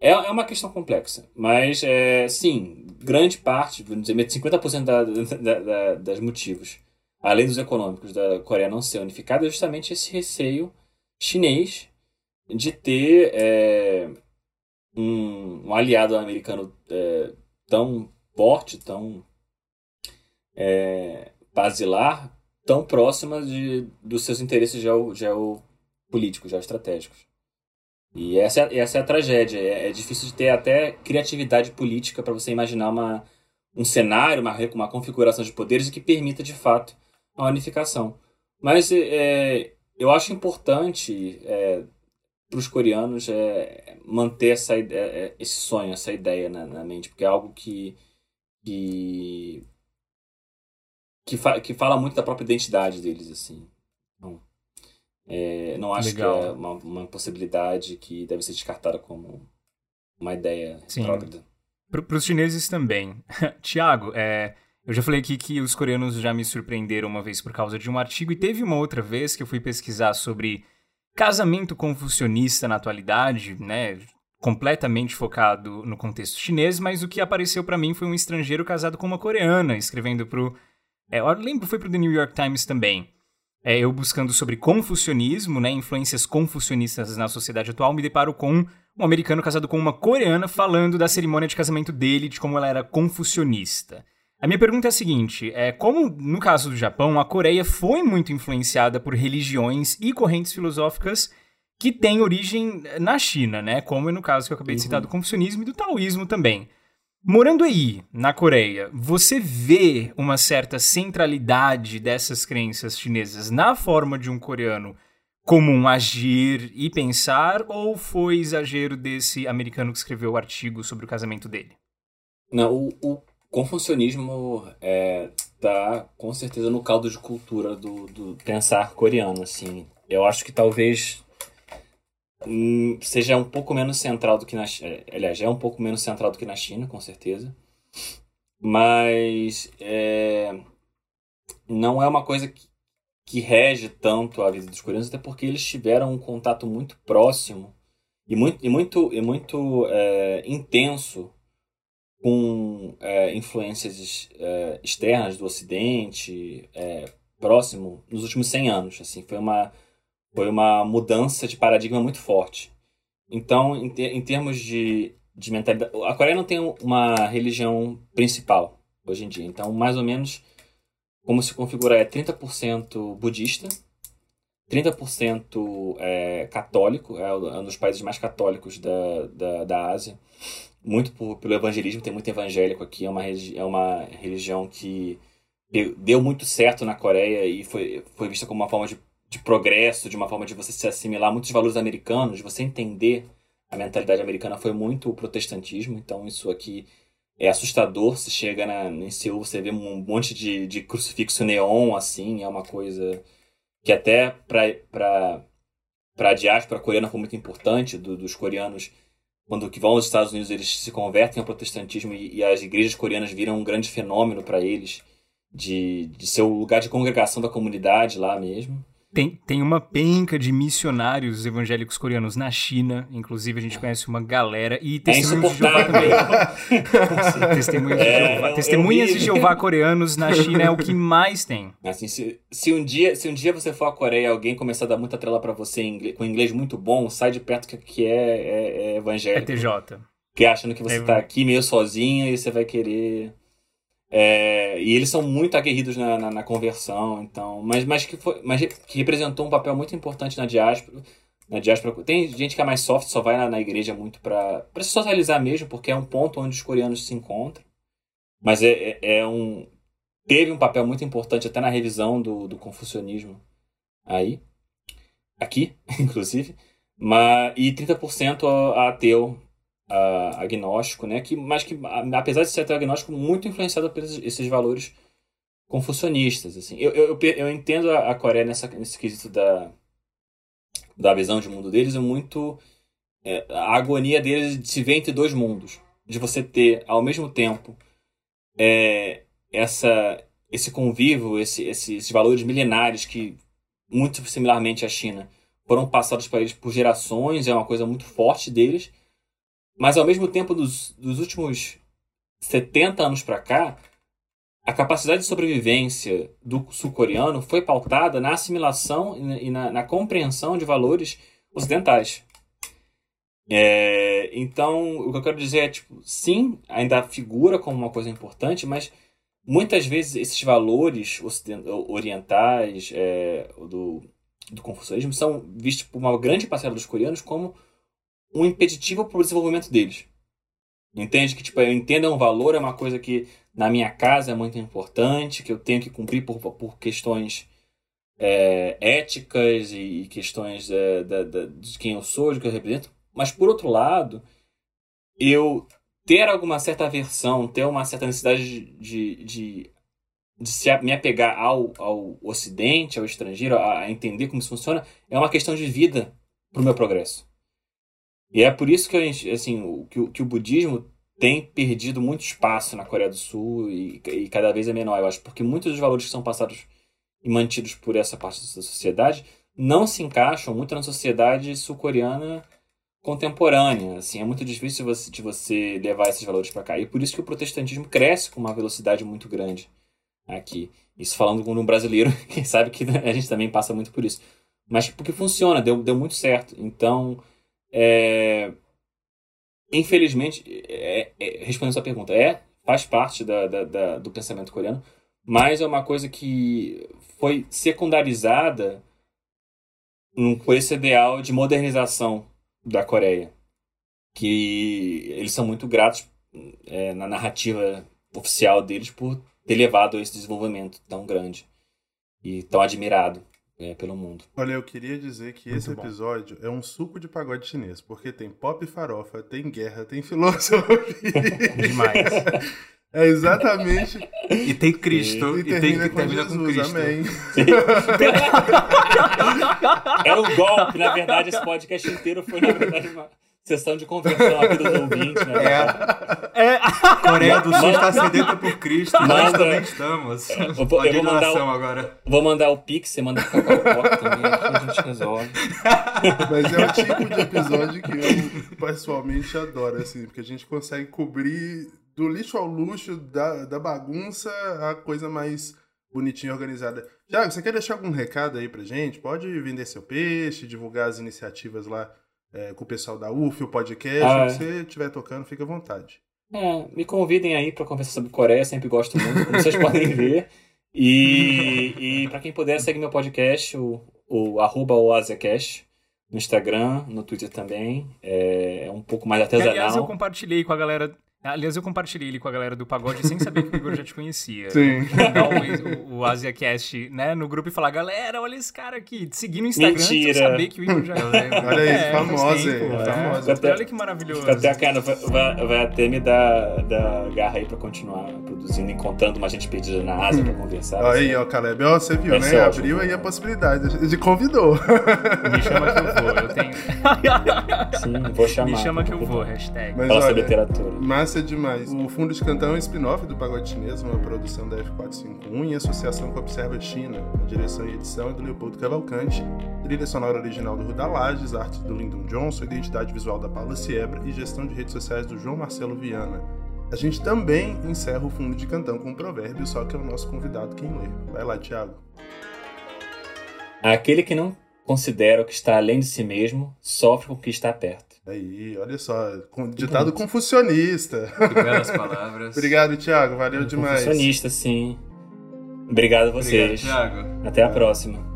É uma questão complexa, mas, é, sim, grande parte, vamos dizer, cinquenta por cento da, da, da, das motivos, além dos econômicos, da Coreia não ser unificada, é justamente esse receio chinês de ter é, um, um aliado americano é, tão forte, tão é, basilar, tão próximo de, dos seus interesses geo, geopolíticos, geoestratégicos. E essa é, essa é a tragédia. É, é difícil de ter até criatividade política para você imaginar uma, um cenário, uma, uma configuração de poderes que permita, de fato, a unificação. Mas é, eu acho importante é, para os coreanos é, manter essa, é, esse sonho, essa ideia na, na mente, porque é algo que, que, que, fa, que fala muito da própria identidade deles, assim. Então, É, não acho legal, que é uma, uma possibilidade que deve ser descartada como uma ideia retrógrada. Para os chineses também. Thiago, é, eu já falei aqui que os coreanos já me surpreenderam uma vez por causa de um artigo, e teve uma outra vez que eu fui pesquisar sobre casamento confucionista na atualidade, né, completamente focado no contexto chinês, mas o que apareceu para mim foi um estrangeiro casado com uma coreana, escrevendo para o... É, eu lembro, foi para o The New York Times também. É, eu buscando sobre confucionismo, né, influências confucionistas na sociedade atual, me deparo com um americano casado com uma coreana falando da cerimônia de casamento dele, de como ela era confucionista. A minha pergunta é a seguinte, é, como no caso do Japão, a Coreia foi muito influenciada por religiões e correntes filosóficas que têm origem na China, né, como no caso que eu acabei de citar do confucionismo e do taoísmo também. Morando aí, na Coreia, você vê uma certa centralidade dessas crenças chinesas na forma de um coreano comum agir e pensar, ou foi exagero desse americano que escreveu o artigo sobre o casamento dele? Não, o, o confucionismo é, tá com certeza no caldo de cultura do, do pensar coreano, assim. Eu acho que talvez... seja um pouco menos central do que na China, aliás, é um pouco menos central do que na China, com certeza, mas é, não é uma coisa que, que rege tanto a vida dos coreanos, até porque eles tiveram um contato muito próximo e muito, e muito, e muito é, intenso com é, influências é, externas do Ocidente, é, próximo, nos últimos cem anos, assim, foi uma... Foi uma mudança de paradigma muito forte. Então, em, ter, em termos de, de mentalidade... A Coreia não tem uma religião principal hoje em dia. Então, mais ou menos, como se configura é trinta por cento budista, trinta por cento é, católico, é um dos países mais católicos da, da, da Ásia. Muito por, pelo evangelismo, tem muito evangélico aqui. É uma, é uma religião que deu muito certo na Coreia e foi, foi vista como uma forma de de progresso, de uma forma de você se assimilar muitos valores americanos, de você entender a mentalidade americana, foi muito o protestantismo. Então isso aqui é assustador, você chega na, em Seul, você vê um monte de, de crucifixo neon, assim, é uma coisa que até para a diáspora coreana foi muito importante, do, dos coreanos, quando que vão aos Estados Unidos, eles se convertem ao protestantismo e, e as igrejas coreanas viram um grande fenômeno para eles, de, de ser o lugar de congregação da comunidade lá mesmo. Tem, tem uma penca de missionários evangélicos coreanos na China. Inclusive, a gente conhece uma galera. E testemunhas é de Jeová também. testemunhas de Jeová, é, testemunhas de Jeová coreanos na China é o que mais tem. Assim, se, se, um dia, se um dia você for à Coreia e alguém começar a dar muita trela pra você em inglês, com inglês muito bom, sai de perto que, que é, é, é evangélico. É T J. Que achando que você é, tá aqui meio sozinha e você vai querer... É, e eles são muito aguerridos na, na, na conversão, então, mas, mas, que foi, mas que representou um papel muito importante na diáspora, na diáspora. Tem gente que é mais soft, só vai na, na igreja muito para se socializar mesmo, porque é um ponto onde os coreanos se encontram. Mas é, é, é um, teve um papel muito importante até na revisão do, do confucionismo aí, aqui, inclusive. Mas, e trinta por cento a, a ateu. Uh, agnóstico, né? Que, mas que, apesar de ser agnóstico, muito influenciado por esses, esses valores confucionistas. Assim. Eu, eu, eu entendo a, a Coreia nessa, nesse quesito da, da visão de mundo deles, é muito é, a agonia deles de se ver entre dois mundos. De você ter, ao mesmo tempo, é, essa, esse convívio, esse, esse, esses valores milenares que, muito similarmente à China, foram passados para eles por gerações, é uma coisa muito forte deles. Mas, ao mesmo tempo, dos, dos últimos setenta anos para cá, a capacidade de sobrevivência do sul-coreano foi pautada na assimilação e na, e na, na compreensão de valores ocidentais. É, então, o que eu quero dizer é, tipo, sim, ainda figura como uma coisa importante, mas muitas vezes esses valores ocident- orientais é, do, do confucionismo são vistos por uma grande parcela dos coreanos como um impeditivo para o desenvolvimento deles. Entende? Que, tipo, eu entendo é um valor, é uma coisa que na minha casa é muito importante, que eu tenho que cumprir por, por questões é, éticas e, e questões é, da, da, de quem eu sou, de que eu represento. Mas, por outro lado, eu ter alguma certa aversão, ter uma certa necessidade de, de, de, de se, me apegar ao, ao Ocidente, ao estrangeiro, a, a entender como isso funciona, é uma questão de vida para o meu progresso. E é por isso que, assim, que, o, que o budismo tem perdido muito espaço na Coreia do Sul e, e cada vez é menor, eu acho. Porque muitos dos valores que são passados e mantidos por essa parte da sociedade não se encaixam muito na sociedade sul-coreana contemporânea. Assim, é muito difícil você, de você levar esses valores para cá. E por isso que o protestantismo cresce com uma velocidade muito grande aqui. Isso falando como um brasileiro, quem sabe que a gente também passa muito por isso. Mas porque funciona, deu, deu muito certo. Então... É, infelizmente, é, é, respondendo a sua pergunta, é, faz parte da, da, da, do pensamento coreano, mas é uma coisa que foi secundarizada com esse ideal de modernização da Coreia, que eles são muito gratos é, na narrativa oficial deles por ter levado a esse desenvolvimento tão grande e tão admirado. É, pelo mundo. Olha, eu queria dizer que muito esse episódio bom. É um suco de pagode chinês, porque tem pop e farofa, tem guerra, tem filosofia. Demais. É exatamente. E tem Cristo. E, e termina, tem, com termina Jesus, com Cristo. Amém. É um golpe, na verdade, esse podcast inteiro foi, na verdade, uma sessão de conversão aqui dos ouvintes, né? É. É. Coreia do Sul está sedenta por Cristo, manda. Nós também estamos. Eu vou, eu vou mandar o, agora. Vou mandar o Pix, você manda o Cacau também, a gente resolve. Mas é o tipo de episódio que eu pessoalmente adoro, assim, porque a gente consegue cobrir do lixo ao luxo, da, da bagunça, a coisa mais bonitinha, organizada. Thiago, você quer deixar algum recado aí pra gente? Pode vender seu peixe, divulgar as iniciativas lá. É, com o pessoal da U F, o podcast, ah, é. Se você estiver tocando, fica à vontade. É, me convidem aí para conversar sobre Coreia, sempre gosto muito, como vocês podem ver. E, e para quem puder, segue meu podcast, o, o arroba o AsiaCast, no Instagram, no Twitter também. É, é um pouco mais artesanal. E, aliás, eu compartilhei com a galera. Aliás, eu compartilhei ele com a galera do pagode sem saber que o Igor já te conhecia. Sim. O, o AsiaCast, né, no grupo e falar, galera, olha esse cara aqui. Te seguir no Instagram sem saber que o Igor já... Olha aí, é, famosa. É, é, famosa. Até, olha que maravilhoso. Até a cara vai, vai até me dar, dar garra aí pra continuar produzindo, encontrando uma gente perdida na Ásia pra conversar. Olha aí, ó, Caleb, ó, você viu, né? Abriu aí a possibilidade. Ele convidou. Me chama que eu vou, eu tenho... Sim, vou chamar. Me chama que eu vou, hashtag. Fala sobre literatura. Mas Doce é Demais. O Fundo de Cantão é um spin-off do Pagode Chinês, uma produção da F quatrocentos e cinquenta e um em associação com a Observa China. A direção e edição é do Leopoldo Cavalcante, trilha sonora original do Ruda Lages, arte do Lyndon Johnson, identidade visual da Paula Siebra e gestão de redes sociais do João Marcelo Viana. A gente também encerra o Fundo de Cantão com um provérbio, só que é o nosso convidado quem lê. Vai lá, Thiago. Aquele que não considera o que está além de si mesmo, sofre o que está perto. Aí, olha só, ditado confucionista. Obrigado as palavras. Obrigado, Thiago, valeu demais. Confucionista, sim. Obrigado a vocês. Obrigado, Thiago. Até a próxima.